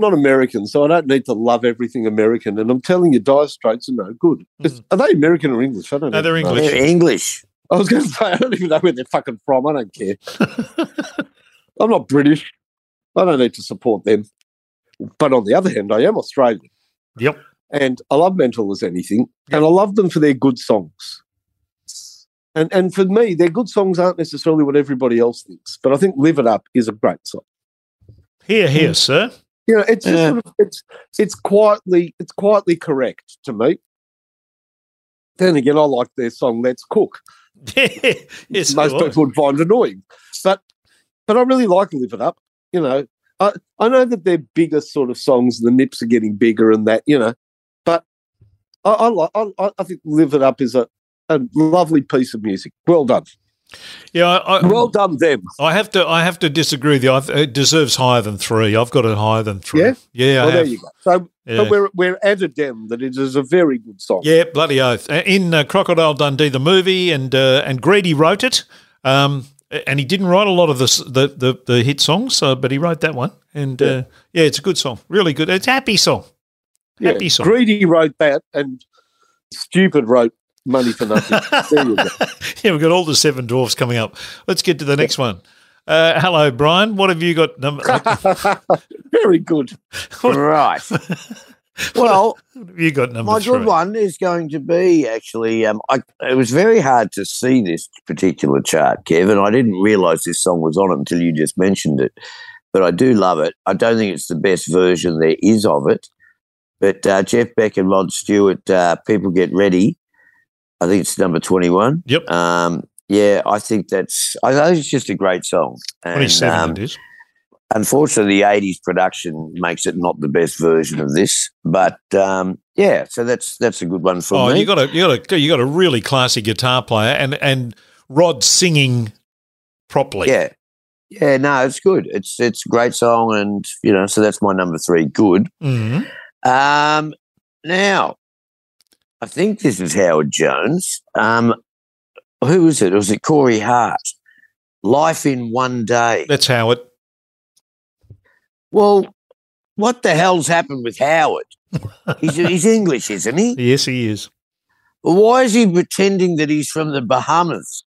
not American, so I don't need to love everything American. And I'm telling you, Dire Straits are no good. Are they American or English? I don't know. No, they're English. They're English. I was going to say, I don't even know where they're fucking from. I don't care. I'm not British. I don't need to support them. But on the other hand, I am Australian. Yep. And I love Mental as anything. Yep. And I love them for their good songs. And for me, their good songs aren't necessarily what everybody else thinks. But I think Live It Up is a great song. Hear, hear, sir. It's just sort of, it's quietly correct to me. Then again, I like their song "Let's Cook." Yes, most people would find annoying, but I really like "Live It Up." I know that their bigger sort of songs, the nips are getting bigger, and that but I think "Live It Up" is a lovely piece of music. Well done. Yeah, well done, them. I have to disagree with you. It deserves higher than three. I've got it higher than three. Yeah, yeah. Well, there you go. So, yeah. We're at a dem that it is a very good song. Yeah, bloody oath. In Crocodile Dundee, the movie, and Greedy wrote it. And he didn't write a lot of the hit songs, so but he wrote that one. And it's a good song, really good. It's a happy song. Yeah. Happy song. Greedy wrote that, and Stupid wrote Money for Nothing. There you go. Yeah, we've got all the Seven Dwarfs coming up. Let's get to the next one. Hello, Brian. What have you got? Very good. Right. Well, what have you got number my three? Good one is going to be actually it was very hard to see this particular chart, Kevin. I didn't realise this song was on it until you just mentioned it, but I do love it. I don't think it's the best version there is of it, but Jeff Beck and Rod Stewart, People Get Ready, I think it's number 21. Yep. I think it's just a great song. And, 27 it is. Unfortunately, the 80s production makes it not the best version of this. But, so that's a good one for me. You got a really classy guitar player and Rod singing properly. Yeah. Yeah, no, it's good. It's a great song and, so that's my number three, good. Mm-hmm. Now, I think this is Howard Jones. Who was it? Was it Corey Hart? Life in One Day. That's Howard. Well, what the hell's happened with Howard? He's English, isn't he? Yes, he is. Why is he pretending that he's from the Bahamas?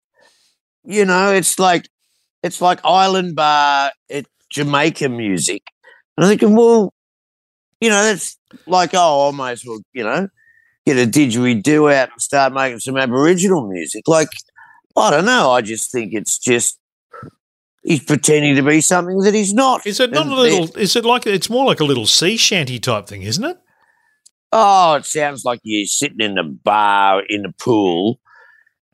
You know, it's like Island Bar at Jamaica music. And I'm thinking, well, you know, that's like, oh, I might as well, you know, get a didgeridoo out and start making some Aboriginal music. Like, I don't know. I just think it's just he's pretending to be something that he's not. Is it not a little – is it like – it's more like a little sea shanty type thing, isn't it? Oh, it sounds like you're sitting in a bar in a pool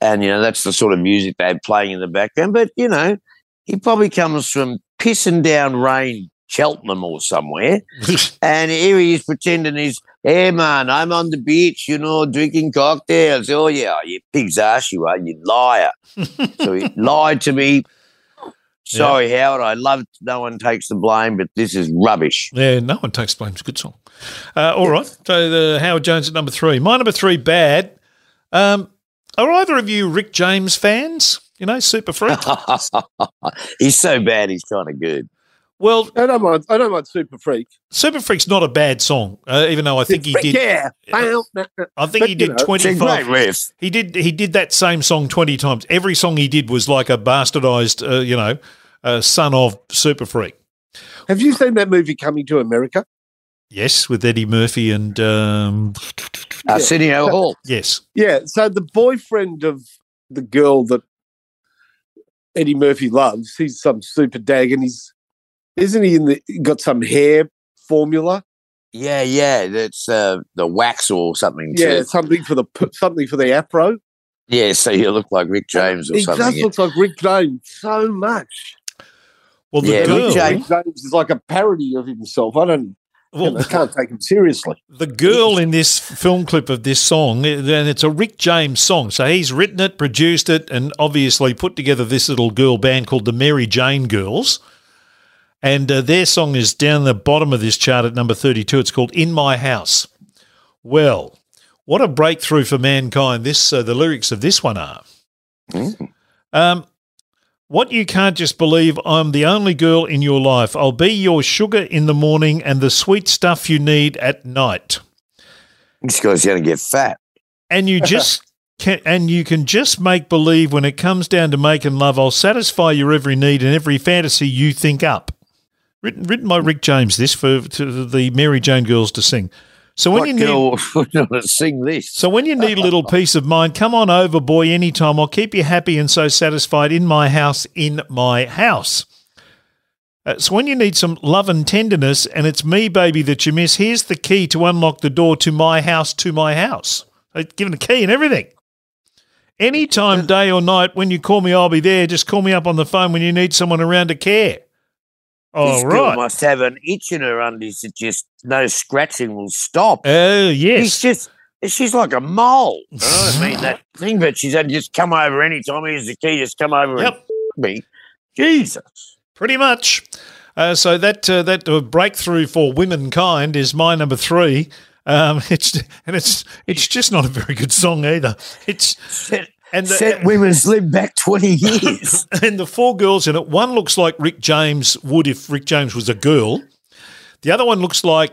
and, you know, that's the sort of music they had playing in the background. But, you know, he probably comes from pissing down rain Cheltenham or somewhere and here he is pretending he's, hey, man, I'm on the beach, you know, drinking cocktails. Oh, yeah, you pig's ass you are, you liar. So he lied to me. Sorry, yeah. Howard, I love it. No one takes the blame, but this is rubbish. Yeah, no one takes the blame. It's a good song. All right, so the Howard Jones at number three. My number three, bad. Are either of you Rick James fans? You know, super freak. He's so bad he's kind of good. Well, I don't mind Super Freak. Super Freak's not a bad song, even though I think he did 25. He did that same song 20 times. Every song he did was like a bastardized, son of Super Freak. Have you seen that movie Coming to America? Yes, with Eddie Murphy and Arsenio Hall. Yes. Yeah. So the boyfriend of the girl that Eddie Murphy loves, he's some super dag, and he's. Isn't he got some hair formula? Yeah, yeah, that's the wax or something. Yeah, something for the afro. Yeah, so you look like Rick James or something. He just looks like Rick James so much. Well, Rick James is like a parody of himself. I can't take him seriously. The girl in this film clip of this song, and it's a Rick James song, so he's written it, produced it, and obviously put together this little girl band called the Mary Jane Girls. And their song is down the bottom of this chart at number 32. It's called In My House. Well, what a breakthrough for mankind this the lyrics of this one are. Mm. What you can't just believe, I'm the only girl in your life. I'll be your sugar in the morning and the sweet stuff you need at night. This guy's going to get fat. And you just can just make believe when it comes down to making love. I'll satisfy your every need and every fantasy you think up. Written by Rick James, this for the Mary Jane Girls to sing. So when you need a little peace of mind, come on over, boy, anytime. I'll keep you happy and so satisfied in my house, in my house. So when you need some love and tenderness and it's me, baby, that you miss, here's the key to unlock the door to my house, to my house. They've given a key and everything. Anytime, day or night, when you call me, I'll be there. Just call me up on the phone when you need someone around to care. This girl must have an itch in her undies that just no scratching will stop. Oh, yes. She's like a mole. I mean, that thing, but she said, just come over anytime. Here's the key. Just come over and me. Jesus. Pretty much. So that breakthrough for womankind is my number three. It's just not a very good song either. Set women's lived back 20 years. And the four girls in it, one looks like Rick James would if Rick James was a girl. The other one looks like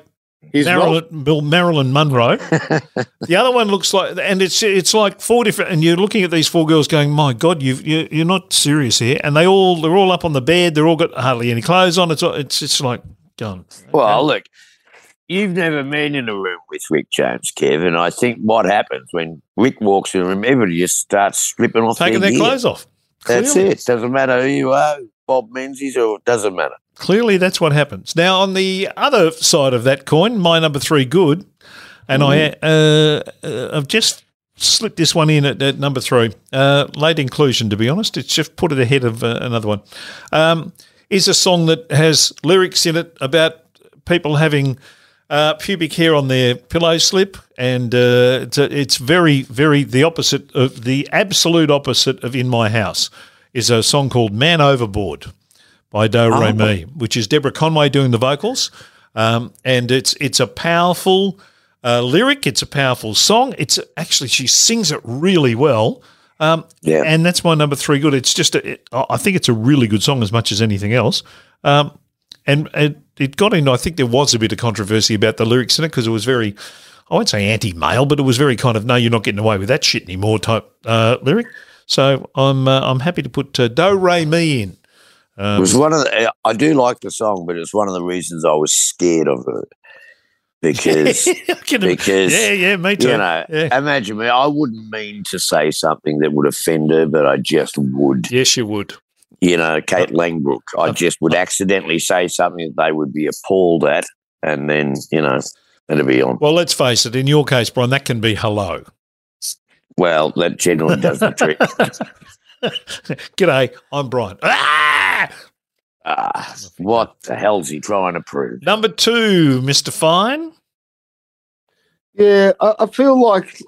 Marilyn Monroe. The other one looks like, and it's like four different, and you're looking at these four girls going, my God, you're not serious here. And they're all up on the bed. They're all got hardly any clothes on. It's like gone. Well, look, you've never been in a room with Rick James, Kev, and I think what happens when Rick walks in a room, everybody just starts stripping off their clothes off. Clearly. That's it. Doesn't matter who you are, Bob Menzies, or it doesn't matter. Clearly that's what happens. Now, on the other side of that coin, my number three good, and I've just slipped this one in at number three. Late inclusion, to be honest. It's just put it ahead of another one. Is a song that has lyrics in it about people having – pubic hair on their pillow slip, and it's very, very the absolute opposite of In My House is a song called Man Overboard by Do Re Mi, which is Deborah Conway doing the vocals, and it's a powerful lyric. It's a powerful song. It's actually she sings it really well, and that's my number three good. It's just I think it's a really good song as much as anything else, and it got in, I think there was a bit of controversy about the lyrics in it because it was very, I won't say anti-male, but it was very kind of, no, you're not getting away with that shit anymore type lyric. So I'm happy to put Do Re Mi in. It was one of the, I do like the song, but it's one of the reasons I was scared of it because yeah, me too. You know, yeah. Imagine me. I wouldn't mean to say something that would offend her, but I just would. Yes, you would. You know, Kate Langbrook. I just would accidentally say something that they would be appalled at, and then you know, it'd be on. Well, let's face it. In your case, Brian, that can be hello. Well, that generally does the trick. G'day, I'm Brian. Ah! What the hell's he trying to prove? Number two, Mr. Fine. Yeah, I feel like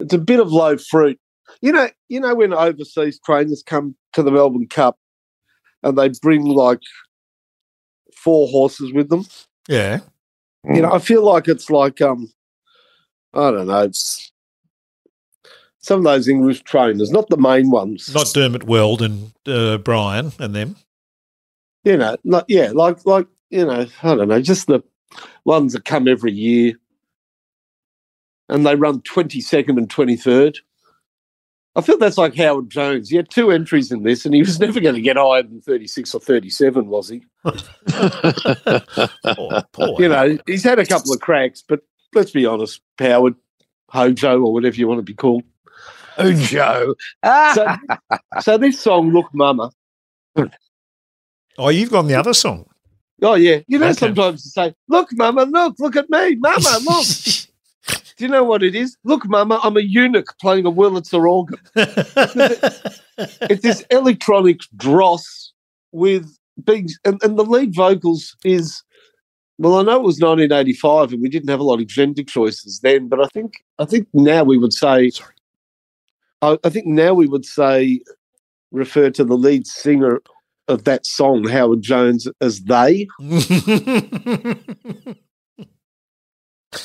it's a bit of low fruit. You know when overseas trainers come to the Melbourne Cup and they bring like 4 horses with them? Yeah. You know, I feel like it's like, I don't know, some of those English trainers, not the main ones. Not Dermot Weld and Brian and them. You know, like you know, I don't know, just the ones that come every year and they run 22nd and 23rd. I feel that's like Howard Jones. He had 2 entries in this and he was never going to get higher than 36 or 37, was he? Poor you know, he's had a couple of cracks, but let's be honest, Howard, Hojo or whatever you want to be called. Oh, Joe. So this song, Look Mama. Oh, you've gone the other song. Oh, yeah. You know, okay. Sometimes you say, look, Mama, look at me. Mama, look. Do you know what it is? Look, Mama, I'm a eunuch playing a Wurlitzer organ. It's this electronic dross with big – and the lead vocals is – well, I know it was 1985 and we didn't have a lot of gender choices then, but I think now we would say – sorry. I think now we would say, refer to the lead singer of that song, Howard Jones, as they.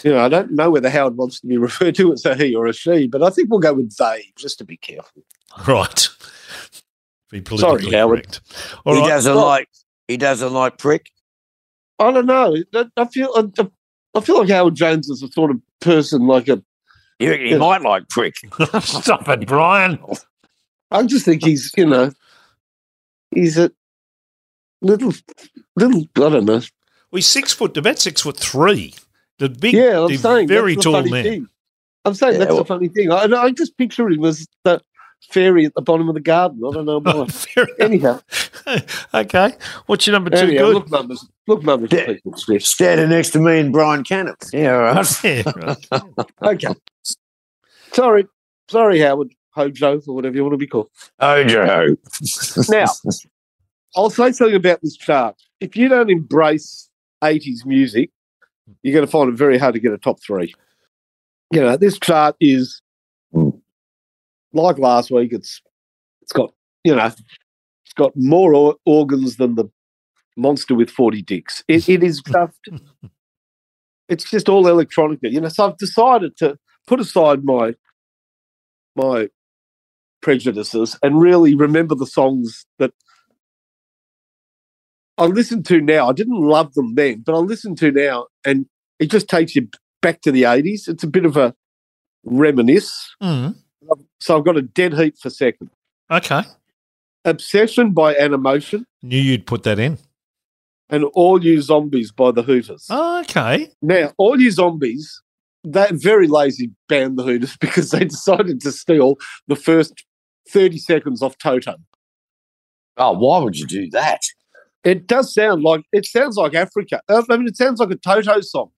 You know, I don't know whether Howard wants to be referred to as a he or a she, but I think we'll go with they, just to be careful. Right. Be politically sorry, Howard. All he right. Doesn't well, like. He doesn't like prick. I don't know. I feel like Howard Jones is the sort of person like a. He might like prick. Stop it, Brian. I just think he's, you know, he's a little. I don't know. He's 6 foot, about 6'3". The big, yeah, I'm saying, very tall man. Thing. I'm saying that's the funny thing. I just picture him as that fairy at the bottom of the garden. I don't know why. Anyhow, okay. What's your number 2? Anyhow, good. Look, Mum. Standing next to me and Brian Cannon. Yeah, all right. Okay. Sorry, Howard, Hojo, or whatever you want to be called. Hojo. Now, I'll say something about this chart. If you don't embrace 80s music, you're going to find it very hard to get a top 3. You know, this chart is, like last week, it's got, you know, it's got more organs than the monster with 40 dicks. It is just, it's just all electronic. You know, so I've decided to put aside my prejudices and really remember the songs that I listen to now. I didn't love them then, but I listen to now and it just takes you back to the 80s. It's a bit of a reminisce. Mm. So I've got a dead heat for second. Okay. Obsession by Animotion. Knew you'd put that in. And All You Zombies by The Hooters. Oh, okay. Now, All You Zombies, that very lazy band, The Hooters, because they decided to steal the first 30 seconds off Toto. Oh, why would you do that? It sounds like Africa. I mean, it sounds like a Toto song.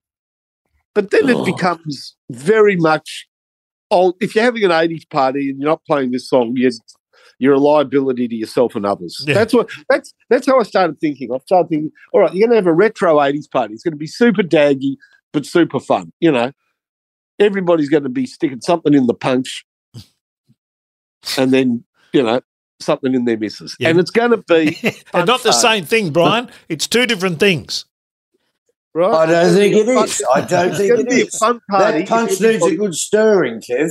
But then it becomes very much old. If you're having an 80s party and you're not playing this song, you're a liability to yourself and others. Yeah. That's how I started thinking. I started thinking, all right, you're going to have a retro 80s party. It's going to be super daggy but super fun, you know. Everybody's going to be sticking something in the punch and then, you know, something in their missus. Yeah. And it's going to be and not the same thing, Brian. It's 2 different things. Right? I don't think it is. I don't think it is. That punch needs a good stirring, Kev.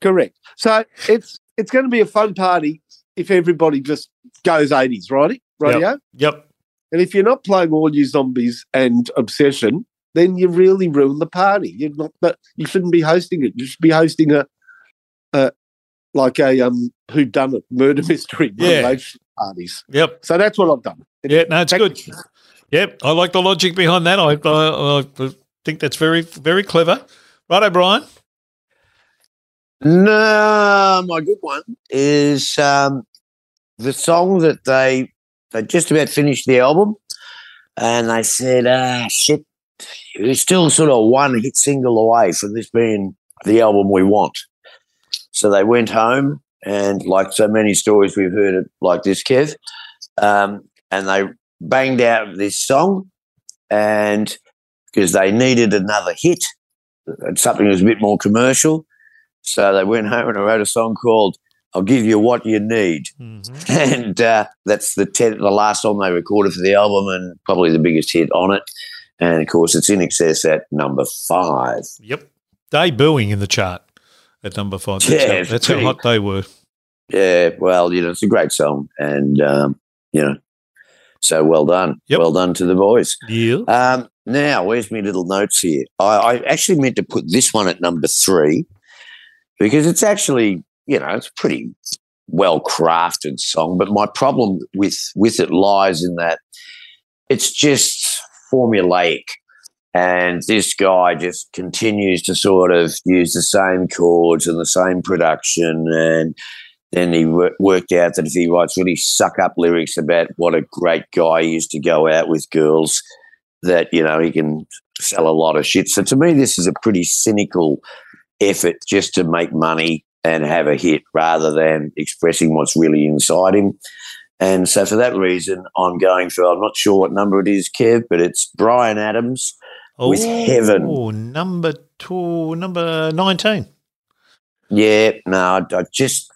Correct. So it's going to be a fun party if everybody just goes 80s, righty? Rightio? Yep. And if you're not playing All You Zombies and Obsession, then you really ruin the party. You're not. You shouldn't be hosting it. You should be hosting a whodunit murder mystery parties. Yep. So that's what I've done. It's good. Yep, I like the logic behind that. I think that's very, very clever. Righto, Brian. No, my good one is the song that they just about finished the album, and they said, shit, we're still sort of one hit single away from this being the album we want. So they went home, and like so many stories we've heard of, like this, Kev, and they banged out this song, and because they needed another hit, something that was a bit more commercial. So they went home and I wrote a song called I'll Give You What You Need. Mm-hmm. And that's the last song they recorded for the album and probably the biggest hit on it. And, of course, it's in excess at number 5. Yep. Debuting in the chart at number 5. That's how hot they were. Yeah, well, it's a great song and, so well done. Yep. Well done to the boys. Yeah. Now, where's my little notes here? I actually meant to put this one at number 3. Because it's actually, it's a pretty well-crafted song, but my problem with it lies in that it's just formulaic and this guy just continues to sort of use the same chords and the same production, and then he worked out that if he writes really suck-up lyrics about what a great guy he is to go out with girls, that, he can sell a lot of shit. So to me this is a pretty cynical effort just to make money and have a hit rather than expressing what's really inside him. And so for that reason, I'm not sure what number it is, Kev, but it's Bryan Adams with Heaven. Oh, number 19. Yeah, no, I just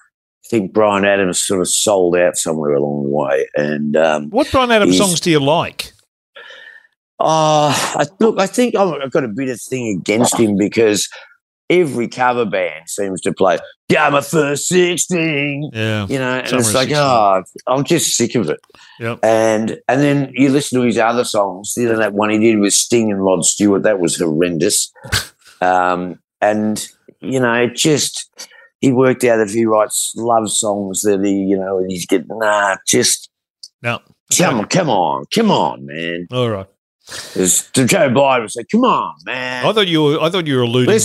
think Bryan Adams sort of sold out somewhere along the way. And what Bryan Adams songs do you like? I think I've got a bit of thing against him because – every cover band seems to play "Got My First 16," and it's like, 16. I'm just sick of it. Yep. And then you listen to his other songs. That one he did with Sting and Rod Stewart, that was horrendous. He worked out if he writes love songs that he, he's getting come on, man. All right. Joe Biden would say, "Come on, man." I thought you were alluding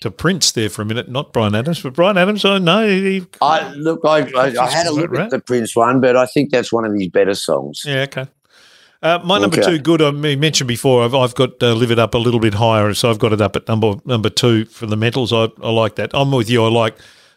to Prince there for a minute, not Bryan Adams. But Bryan Adams, I had a look at the Prince one, but I think that's one of his better songs. Yeah, okay. My number 2, good. I mentioned before, I've got Live It Up a little bit higher, so I've got it up at number 2 for the Metals. I like that. I'm with you. I like.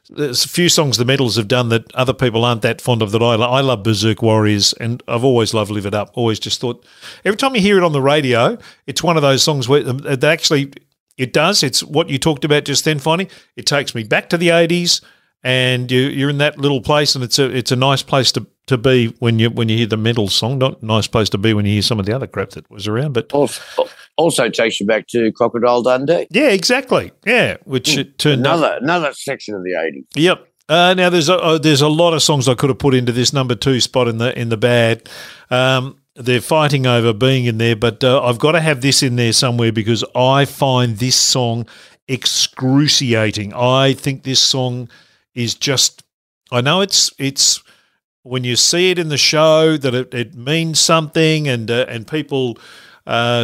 There's a few songs the Metals have done that other people aren't that fond of that I love. I love Berserk Warriors, and I've always loved Live It Up. Always just thought every time you hear it on the radio, it's one of those songs where it actually it does. It's what you talked about just then, Finey. It takes me back to the 80s, and you're in that little place, and it's a nice place to be when you hear the Metals song. Not a nice place to be when you hear some of the other crap that was around, but also takes you back to Crocodile Dundee. Yeah, exactly. Yeah, which it turned another section of the 80s. Yep. Now there's a lot of songs I could have put into this number 2 spot in the bad. They're fighting over being in there, but I've got to have this in there somewhere because I find this song excruciating. I think this song is just. I know it's when you see it in the show that it means something, and people.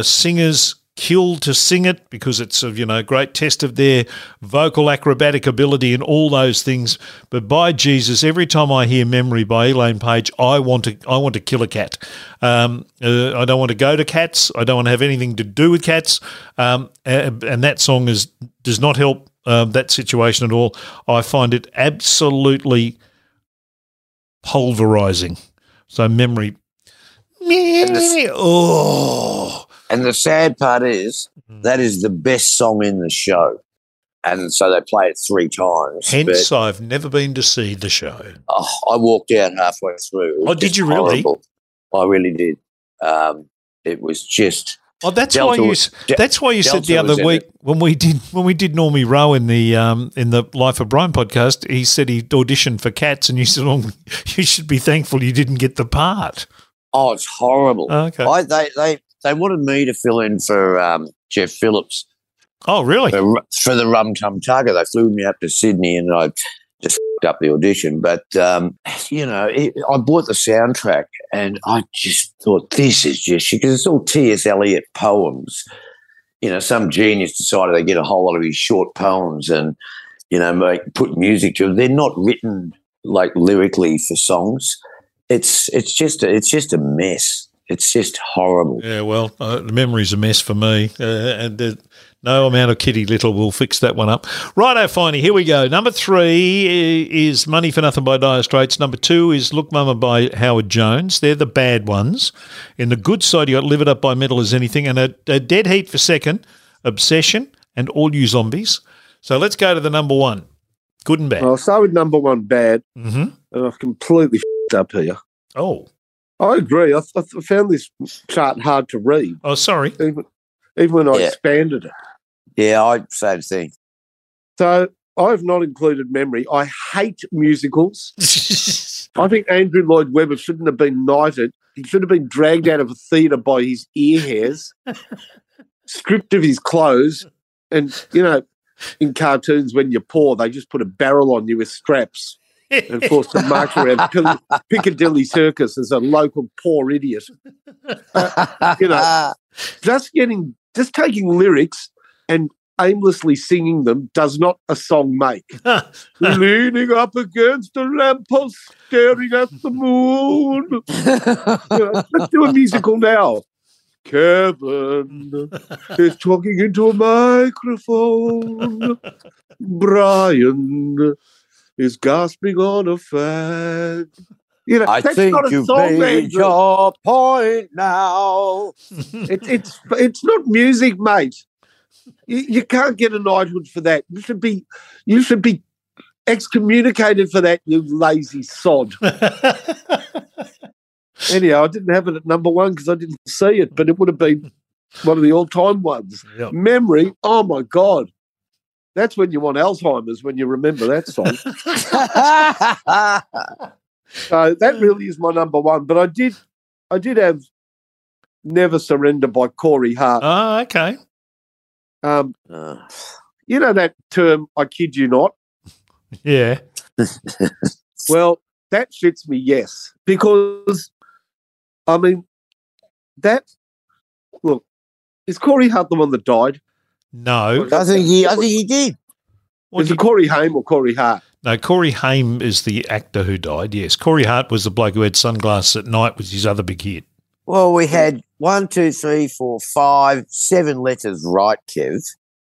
Singers killed to sing it because it's a great test of their vocal acrobatic ability and all those things. But by Jesus, every time I hear "Memory" by Elaine Page, I want to kill a cat. I don't want to go to cats. I don't want to have anything to do with cats. And that song does not help that situation at all. I find it absolutely pulverizing. So "Memory." And the sad part is that is the best song in the show, and so they play it 3 times. Hence, I've never been to see the show. Oh, I walked out halfway through. Oh, did you really? Horrible. I really did. It was just. Oh, that's Delta, why you. That's why you Delta said the other week when we did Normie Rowe in the Life of Brian podcast. He said he auditioned for Cats, and you said, "Oh, you should be thankful you didn't get the part." Oh, it's horrible. Oh, okay. They wanted me to fill in for Jeff Phillips. Oh, really? For the Rum Tum Tugger. They flew me up to Sydney and I just f***ed up the audition. But, you know, I bought the soundtrack and I just thought, this is just, because it's all T.S. Eliot poems. You know, some genius decided they get a whole lot of his short poems and, you know, put music to them. They're not written, like, lyrically for songs. It's just a mess. It's just horrible. Yeah, well, the memory's a mess for me. And no amount of Kitty Little will fix that one up. Righto, Finey, here we go. Number 3 is Money for Nothing by Dire Straits. Number 2 is Look Mama by Howard Jones. They're the bad ones. In the good side, you got Live It Up by Metal Is Anything, and a dead heat for second, Obsession and All You Zombies. So let's go to the number 1, good and bad. I'll start with number 1, bad, and I've completely up here. Oh. I agree. I found this chart hard to read. Oh, sorry. Even when I expanded it. Yeah, same thing. So I've not included memory. I hate musicals. I think Andrew Lloyd Webber shouldn't have been knighted. He should have been dragged out of a theatre by his ear hairs, stripped of his clothes, and, you know, in cartoons when you're poor, they just put a barrel on you with straps. And, of course, the march around Piccadilly Circus as a local poor idiot. You know, just taking lyrics and aimlessly singing them does not a song make. Leaning up against a lamppost, staring at the moon. You know, let's do a musical now. Kevin is talking into a microphone. Brian is gasping on a fag. You know, I think you've made your point now. It's not music, mate. You can't get a knighthood for that. You should be excommunicated for that, you lazy sod. Anyhow, I didn't have it at number 1 because I didn't see it, but it would have been one of the all-time ones. Yep. Memory, oh, my God. That's when you want Alzheimer's, when you remember that song. So that really is my number 1. But I did have Never Surrender by Corey Hart. Oh, okay. You know that term, I kid you not? Yeah. Well, that fits me, yes. Because, I mean, look, is Corey Hart the one that died? No. I think he did. Was it Corey Haim or Corey Hart? No, Corey Haim is the actor who died, yes. Corey Hart was the bloke who had Sunglasses at Night, was his other big hit. Well, we had 7 letters right, Kev.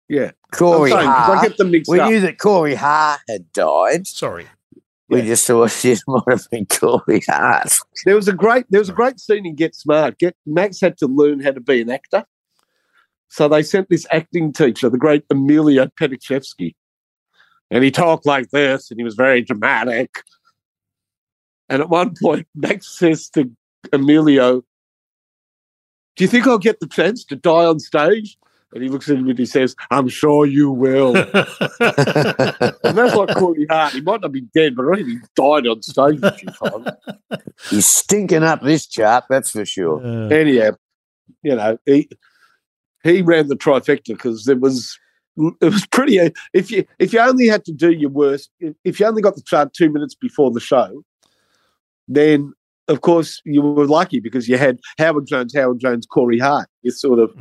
Yeah. Corey Hart. I get them mixed up. We knew that Corey Hart had died. Sorry. We just thought it might have been Corey Hart. There was a great scene in Get Smart. Max had to learn how to be an actor. So they sent this acting teacher, the great Emilio Petachevsky, and he talked like this and he was very dramatic. And at one point, Max says to Emilio, do you think I'll get the chance to die on stage? And he looks at him and he says, I'm sure you will. And that's like Corey Hart. He might not be dead, but I think he died on stage a few times. He's stinking up this chart, that's for sure. Anyhow, you know, He ran the trifecta because it was pretty. If you only had to do your worst, if you only got the chart 2 minutes before the show, then of course you were lucky because you had Howard Jones, Corey Hart. You sort of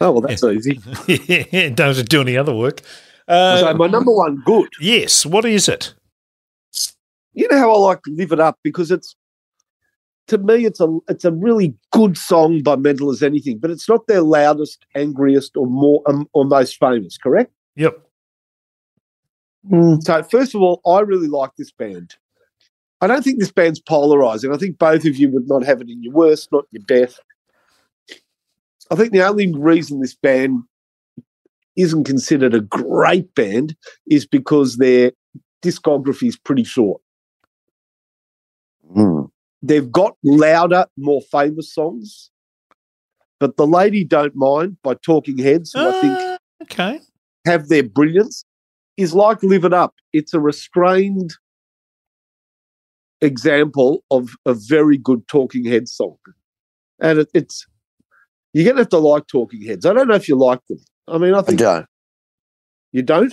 oh well, that's easy. Yeah, doesn't do any other work. So my number 1 good. Yes, what is it? You know how I like to Live It Up because it's. To me, it's a really good song by Metal Is Anything, but it's not their loudest, angriest, or most famous. Correct? Yep. So first of all, I really like this band. I don't think this band's polarising. I think both of you would not have it in your worst, not your best. I think the only reason this band isn't considered a great band is because their discography is pretty short. They've got louder, more famous songs, but The Lady Don't Mind by Talking Heads, who I think have their brilliance, is like Live It Up. It's a restrained example of a very good Talking Heads song. And it's you're going to have to like talking heads. I don't know if you like them. I mean, I think I don't. You don't?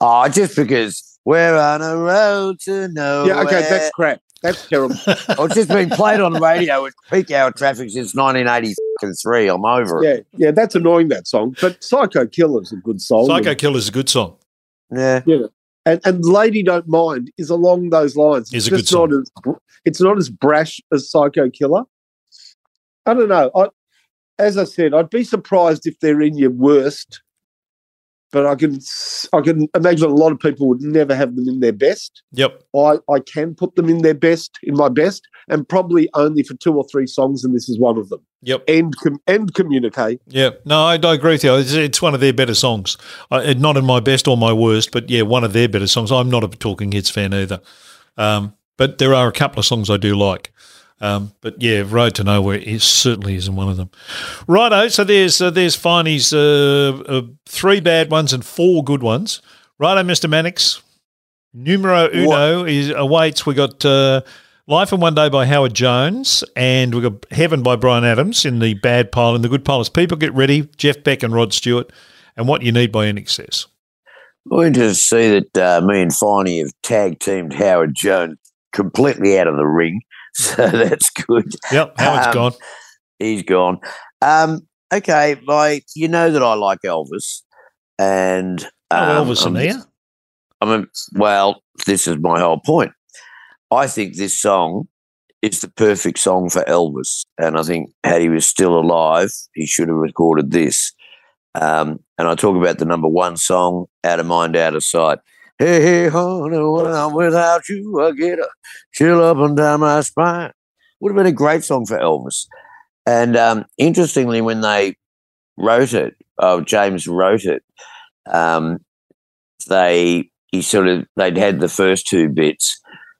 Oh, just because we're on a road to nowhere. Yeah, okay, that's crap. That's terrible. I've just been played on the radio with peak hour traffic since 1983. I'm over it. Yeah, that's annoying, that song. But Psycho Killer's a good song. Psycho Killer's a good song. Yeah. Yeah. And Lady Don't Mind is along those lines. It's a good song. It's not as brash as Psycho Killer. I don't know. As I said, I'd be surprised if they're in your worst, but I can imagine a lot of people would never have them in their best. Yep. I can put them in their best, in my best, and probably only for two or three songs, and this is one of them. Yep. And Communicate. Yeah. No, I agree with you. It's one of their better songs. Not in my best or my worst, but, yeah, one of their better songs. I'm not a Talking Heads fan either. But there are a couple of songs I do like. But, yeah, Road to Nowhere certainly isn't one of them. Righto, so there's Finey's three bad ones and four good ones. Righto, Mr. Mannix. Numero uno awaits. We got Life in One Day by Howard Jones, and we got Heaven by Bryan Adams in the bad pile. And the good pile is People Get Ready, Jeff Beck and Rod Stewart, and What You Need by NXS. We're interested to see that me and Finey have tag-teamed Howard Jones completely out of the ring. So that's good. Yep, Howard's gone. He's gone. Okay, you know that I like Elvis, and Elvis in here. This is my whole point. I think this song is the perfect song for Elvis, and I think had he was still alive, he should have recorded this. And I talk about the number one song, Out of Mind, Out of Sight. Hey, hey, honey, when I'm without you, I get a chill up and down my spine. Would have been a great song for Elvis. And interestingly, when they wrote it, James wrote it, they'd had the first two bits,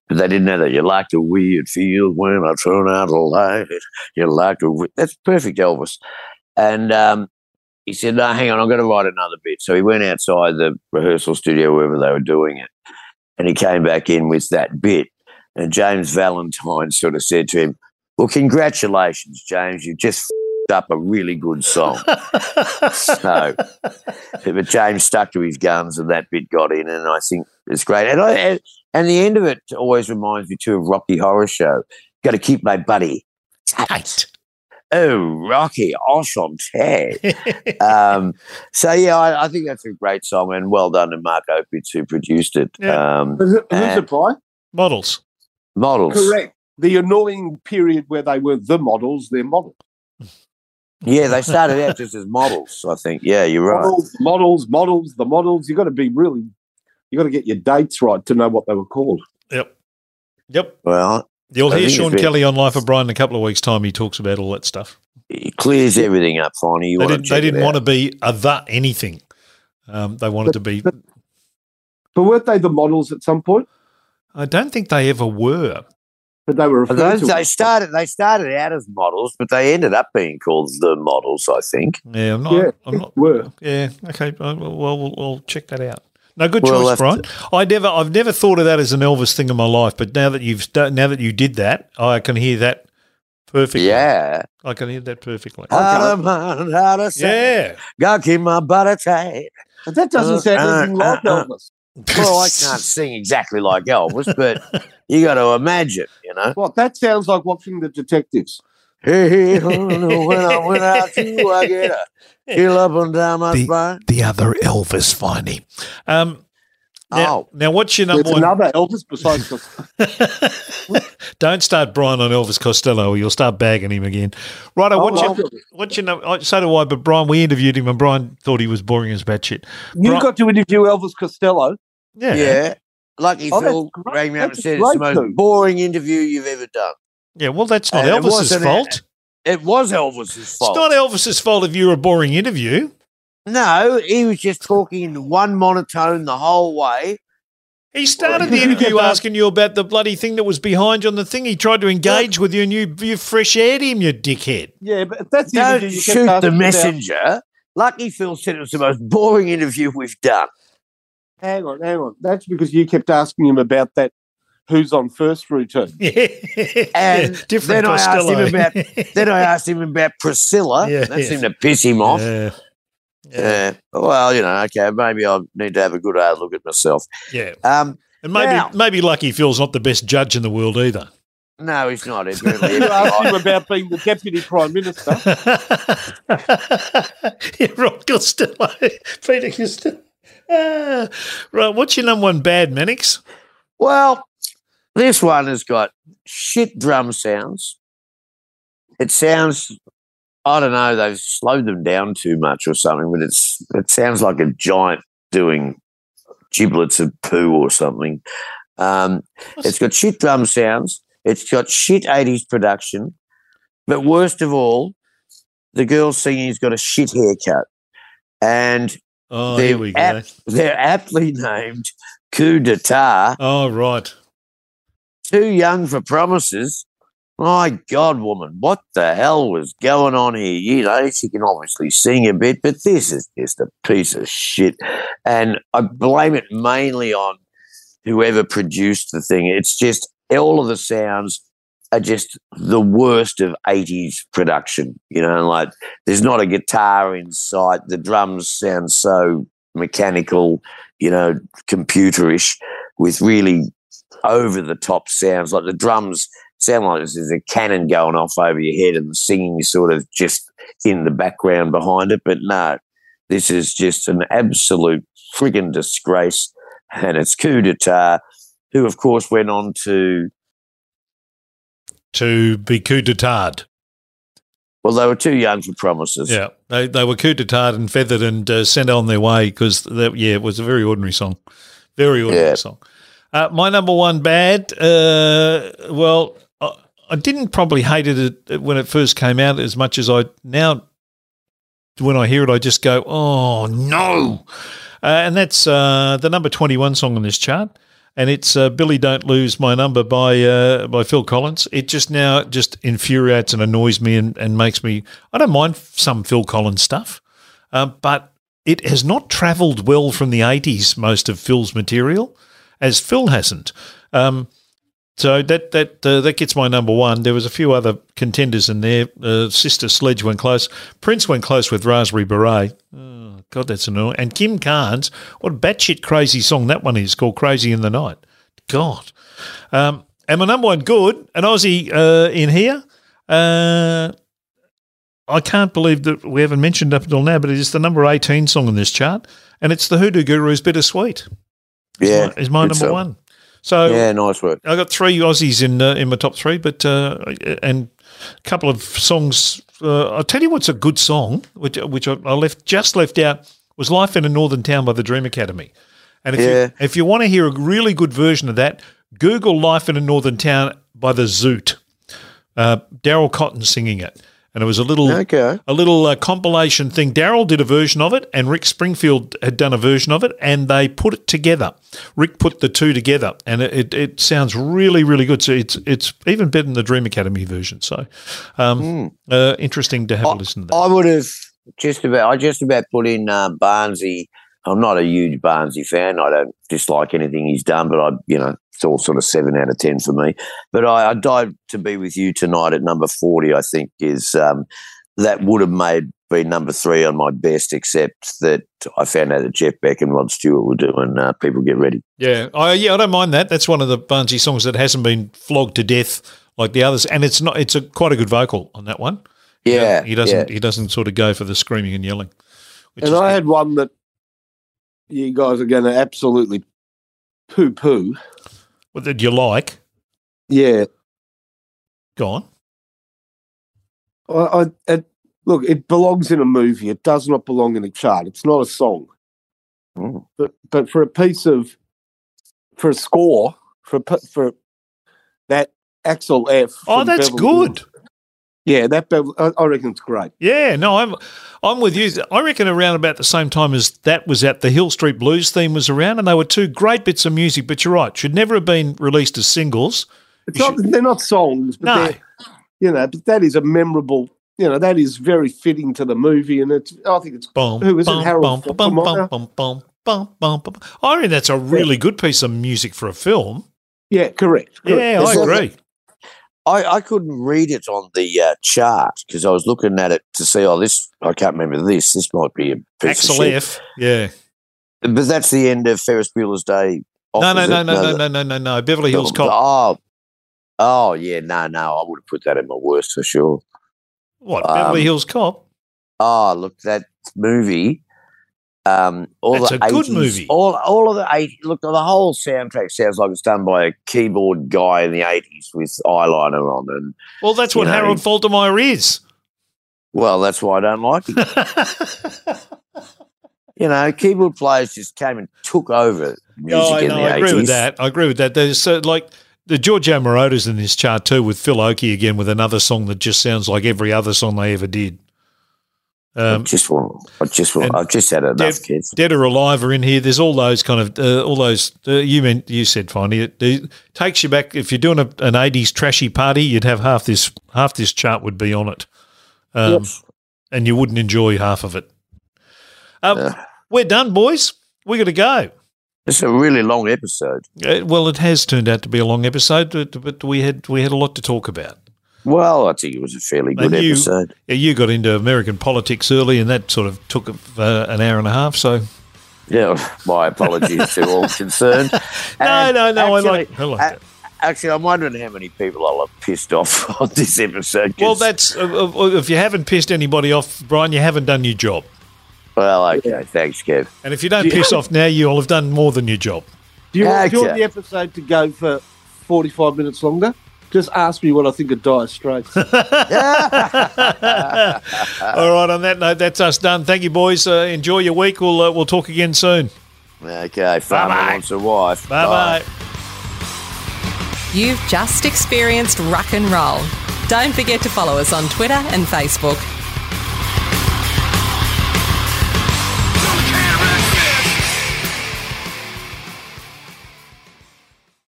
but they didn't know that you like the way it feels when I turn out a light. You like the way. That's perfect, Elvis. And he said, no, hang on, I'm going to write another bit. So he went outside the rehearsal studio, wherever they were doing it, and he came back in with that bit. And James Valentine sort of said to him, well, congratulations, James, you've just f***ed up a really good song. So, but James stuck to his guns and that bit got in, and I think it's great. And the end of it always reminds me, too, of Rocky Horror Show. Got to keep my buddy tight. Oh, Rocky, enchanté. I think that's a great song, and well done to Mark Opitz who produced it. Yeah. Who's it by? Models. Correct. The annoying period where they were the Models, they're Models. Yeah, they started out just as Models, I think. Yeah, you're right. Models, the Models. You've got to get your dates right to know what they were called. Yep. Well, you'll hear Sean Kelly on Life of Brian in a couple of weeks' time. He talks about all that stuff. He clears everything up, Finey. They didn't want to be that anything. They wanted to be. But weren't they the Models at some point? I don't think they ever were. But they were referred to. They started out as Models, but they ended up being called the Models, I think. Yeah, I'm not. Were. Yeah. Okay. Well, we'll check that out. No, good choice, Brian. I've never thought of that as an Elvis thing in my life, but now that you did that, I can hear that perfectly. Yeah, I can hear that perfectly. Yeah, gotta keep my body tight. But that doesn't sound anything like Elvis. Well, I can't sing exactly like Elvis, but you got to imagine, you know. Well, that sounds like watching The Detectives. Hey, when I'm without you, I get a chill up and down my spine. The other Elvis, Finey. Now what's your number one? Another Elvis besides Costello. Don't start Brian on Elvis Costello or you'll start bagging him again. Righto, what's your number? So do I, but Brian, we interviewed him and Brian thought he was boring as batshit. You got to interview Elvis Costello. Yeah. Lucky Phil rang me up and said it's the most boring interview you've ever done. Yeah, well, that's not Elvis's fault. It was Elvis's fault. It's not Elvis's fault if you're a boring interview. No, he was just talking in one monotone the whole way. He started the interview asking you about the bloody thing that was behind you on the thing. He tried to engage with you and you fresh-aired him, you dickhead. Yeah, but that's the interview. Don't shoot the messenger. Lucky Phil said it was the most boring interview we've done. Hang on. That's because you kept asking him about that. who's on first routine. Yeah. And yeah, then I asked him about Priscilla. Yeah, that seemed to piss him off. Yeah. Well, you know, okay, maybe I need to have a good hard look at myself. Yeah. And maybe now, maybe Lucky Phil's not the best judge in the world either. No, he's not. He's really you asked him about being the Deputy Prime Minister. Yeah, Rob Costello. Peter Costello. Right, what's your number one bad, Mannix? Well, this one has got shit drum sounds. It sounds, I don't know, they've slowed them down too much or something, but it sounds like a giant doing giblets of poo or something. It's got shit drum sounds. It's got shit 80s production. But worst of all, the girl singing's got a shit haircut. And they're aptly named Coup d'etat. Oh, right. Too young for promises. My God, woman, what the hell was going on here? You know, she can obviously sing a bit, but this is just a piece of shit. And I blame it mainly on whoever produced the thing. It's just all of the sounds are just the worst of 80s production, you know, like there's not a guitar in sight. The drums sound so mechanical, you know, computerish with really over-the-top sounds. Like the drums sound like there's a cannon going off over your head and the singing is sort of just in the background behind it. But no, this is just an absolute frigging disgrace, and it's Coup d'etat, who, of course, went on to be coup d'etat. Well, they were too young for promises. Yeah, they were coup d'etat and feathered and sent on their way because, yeah, it was a very ordinary song. Very ordinary song. My number one bad, well, I didn't probably hate it when it first came out as much as I now, when I hear it, I just go, oh, no. And that's the number 21 song on this chart. And it's Billy Don't Lose My Number by Phil Collins. It just now just infuriates and annoys me and makes me – I don't mind some Phil Collins stuff, but it has not travelled well from the 80s, most of Phil's material, as Phil hasn't. So that gets my number one. There was a few other contenders in there. Sister Sledge went close. Prince went close with Raspberry Beret. Oh, God, that's annoying. And Kim Carnes, what a batshit crazy song that one is, called Crazy in the Night. God. And my number one good, an Aussie in here. I can't believe that we haven't mentioned up until now, but it is the number 18 song on this chart, and it's the Hoodoo Guru's Bittersweet. Yeah. It's my number one. So yeah, nice work. I got three Aussies in my top three, but and a couple of songs. I'll tell you what's a good song, which I left out, was "Life in a Northern Town" by the Dream Academy. And if you want to hear a really good version of that, Google "Life in a Northern Town" by the Zoot. Daryl Cotton singing it, and it was a little compilation thing. Daryl did a version of it, and Rick Springfield had done a version of it, and they put it together. Rick put the two together, and it sounds really, really good. So it's even better than the Dream Academy version. So interesting to have a listen to that. I just about put in Barnsley. I'm not a huge Barnsley fan. I don't dislike anything he's done, but it's all sort of 7 out of 10 for me. But I died to be with you tonight at number 40. I think is that would have been number 3 on my best, except that I found out that Jeff Beck and Rod Stewart were doing "People Get Ready." Yeah, I don't mind that. That's one of the Barnsley songs that hasn't been flogged to death like the others, and it's not. It's quite a good vocal on that one. Yeah, he doesn't. Yeah. He doesn't sort of go for the screaming and yelling. And I had one that you guys are going to absolutely poo-poo. What did you like? Yeah. Go on. Look, it belongs in a movie. It does not belong in a chart. It's not a song. Mm. But for a score, for that Axel F. Oh, that's good. Yeah, I reckon it's great. Yeah, no, I'm with you. I reckon around about the same time as that was out, the Hill Street Blues theme was around, and they were two great bits of music, but you're right, should never have been released as singles. They're not songs, but no. But that is a memorable, that is very fitting to the movie, and I think it's Harold Faltermeyer. I mean, that's a really good piece of music for a film. Yeah, correct. Yeah, I agree. I couldn't read it on the chart because I was looking at it to see, I can't remember this. This might be a piece of shit. Axel F, yeah. But that's the end of Ferris Bueller's Day Off. No. Beverly Hills Cop. Oh, yeah, no. I would have put that in my worst for sure. What, Beverly Hills Cop? Oh, look, that movie. That's a good movie. All of the 80s. Look, the whole soundtrack sounds like it's done by a keyboard guy in the 80s with eyeliner on. And well, that's what Harold Faltermeyer is. Well, that's why I don't like it. Keyboard players just came and took over music in the 80s. I agree with that. There's like the Giorgio Moroder's in this chart too, with Phil Oakey again with another song that just sounds like every other song they ever did. I've just had enough kids. Dead or Alive are in here. There's all those kind of, you said, Finey, it takes you back. If you're doing an 80s trashy party, you'd have half this chart would be on it. And you wouldn't enjoy half of it. We're done, boys. We got to go. It's a really long episode. Well, it has turned out to be a long episode, but we had a lot to talk about. Well, I think it was a fairly good episode. You got into American politics early, and that sort of took an hour and a half. So, yeah, my apologies to all concerned. No, I like it. Actually, I'm wondering how many people I'll have pissed off on this episode. Well, that's if you haven't pissed anybody off, Brian, you haven't done your job. Well, okay, thanks, Kev. And if you don't piss off now, you'll have done more than your job. Do you want the episode to go for 45 minutes longer? Just ask me what I think of Dire Straits. All right, on that note, that's us done. Thank you, boys. Enjoy your week. We'll talk again soon. Okay, farmer wants a wife. Bye-bye. You've just experienced rock and roll. Don't forget to follow us on Twitter and Facebook.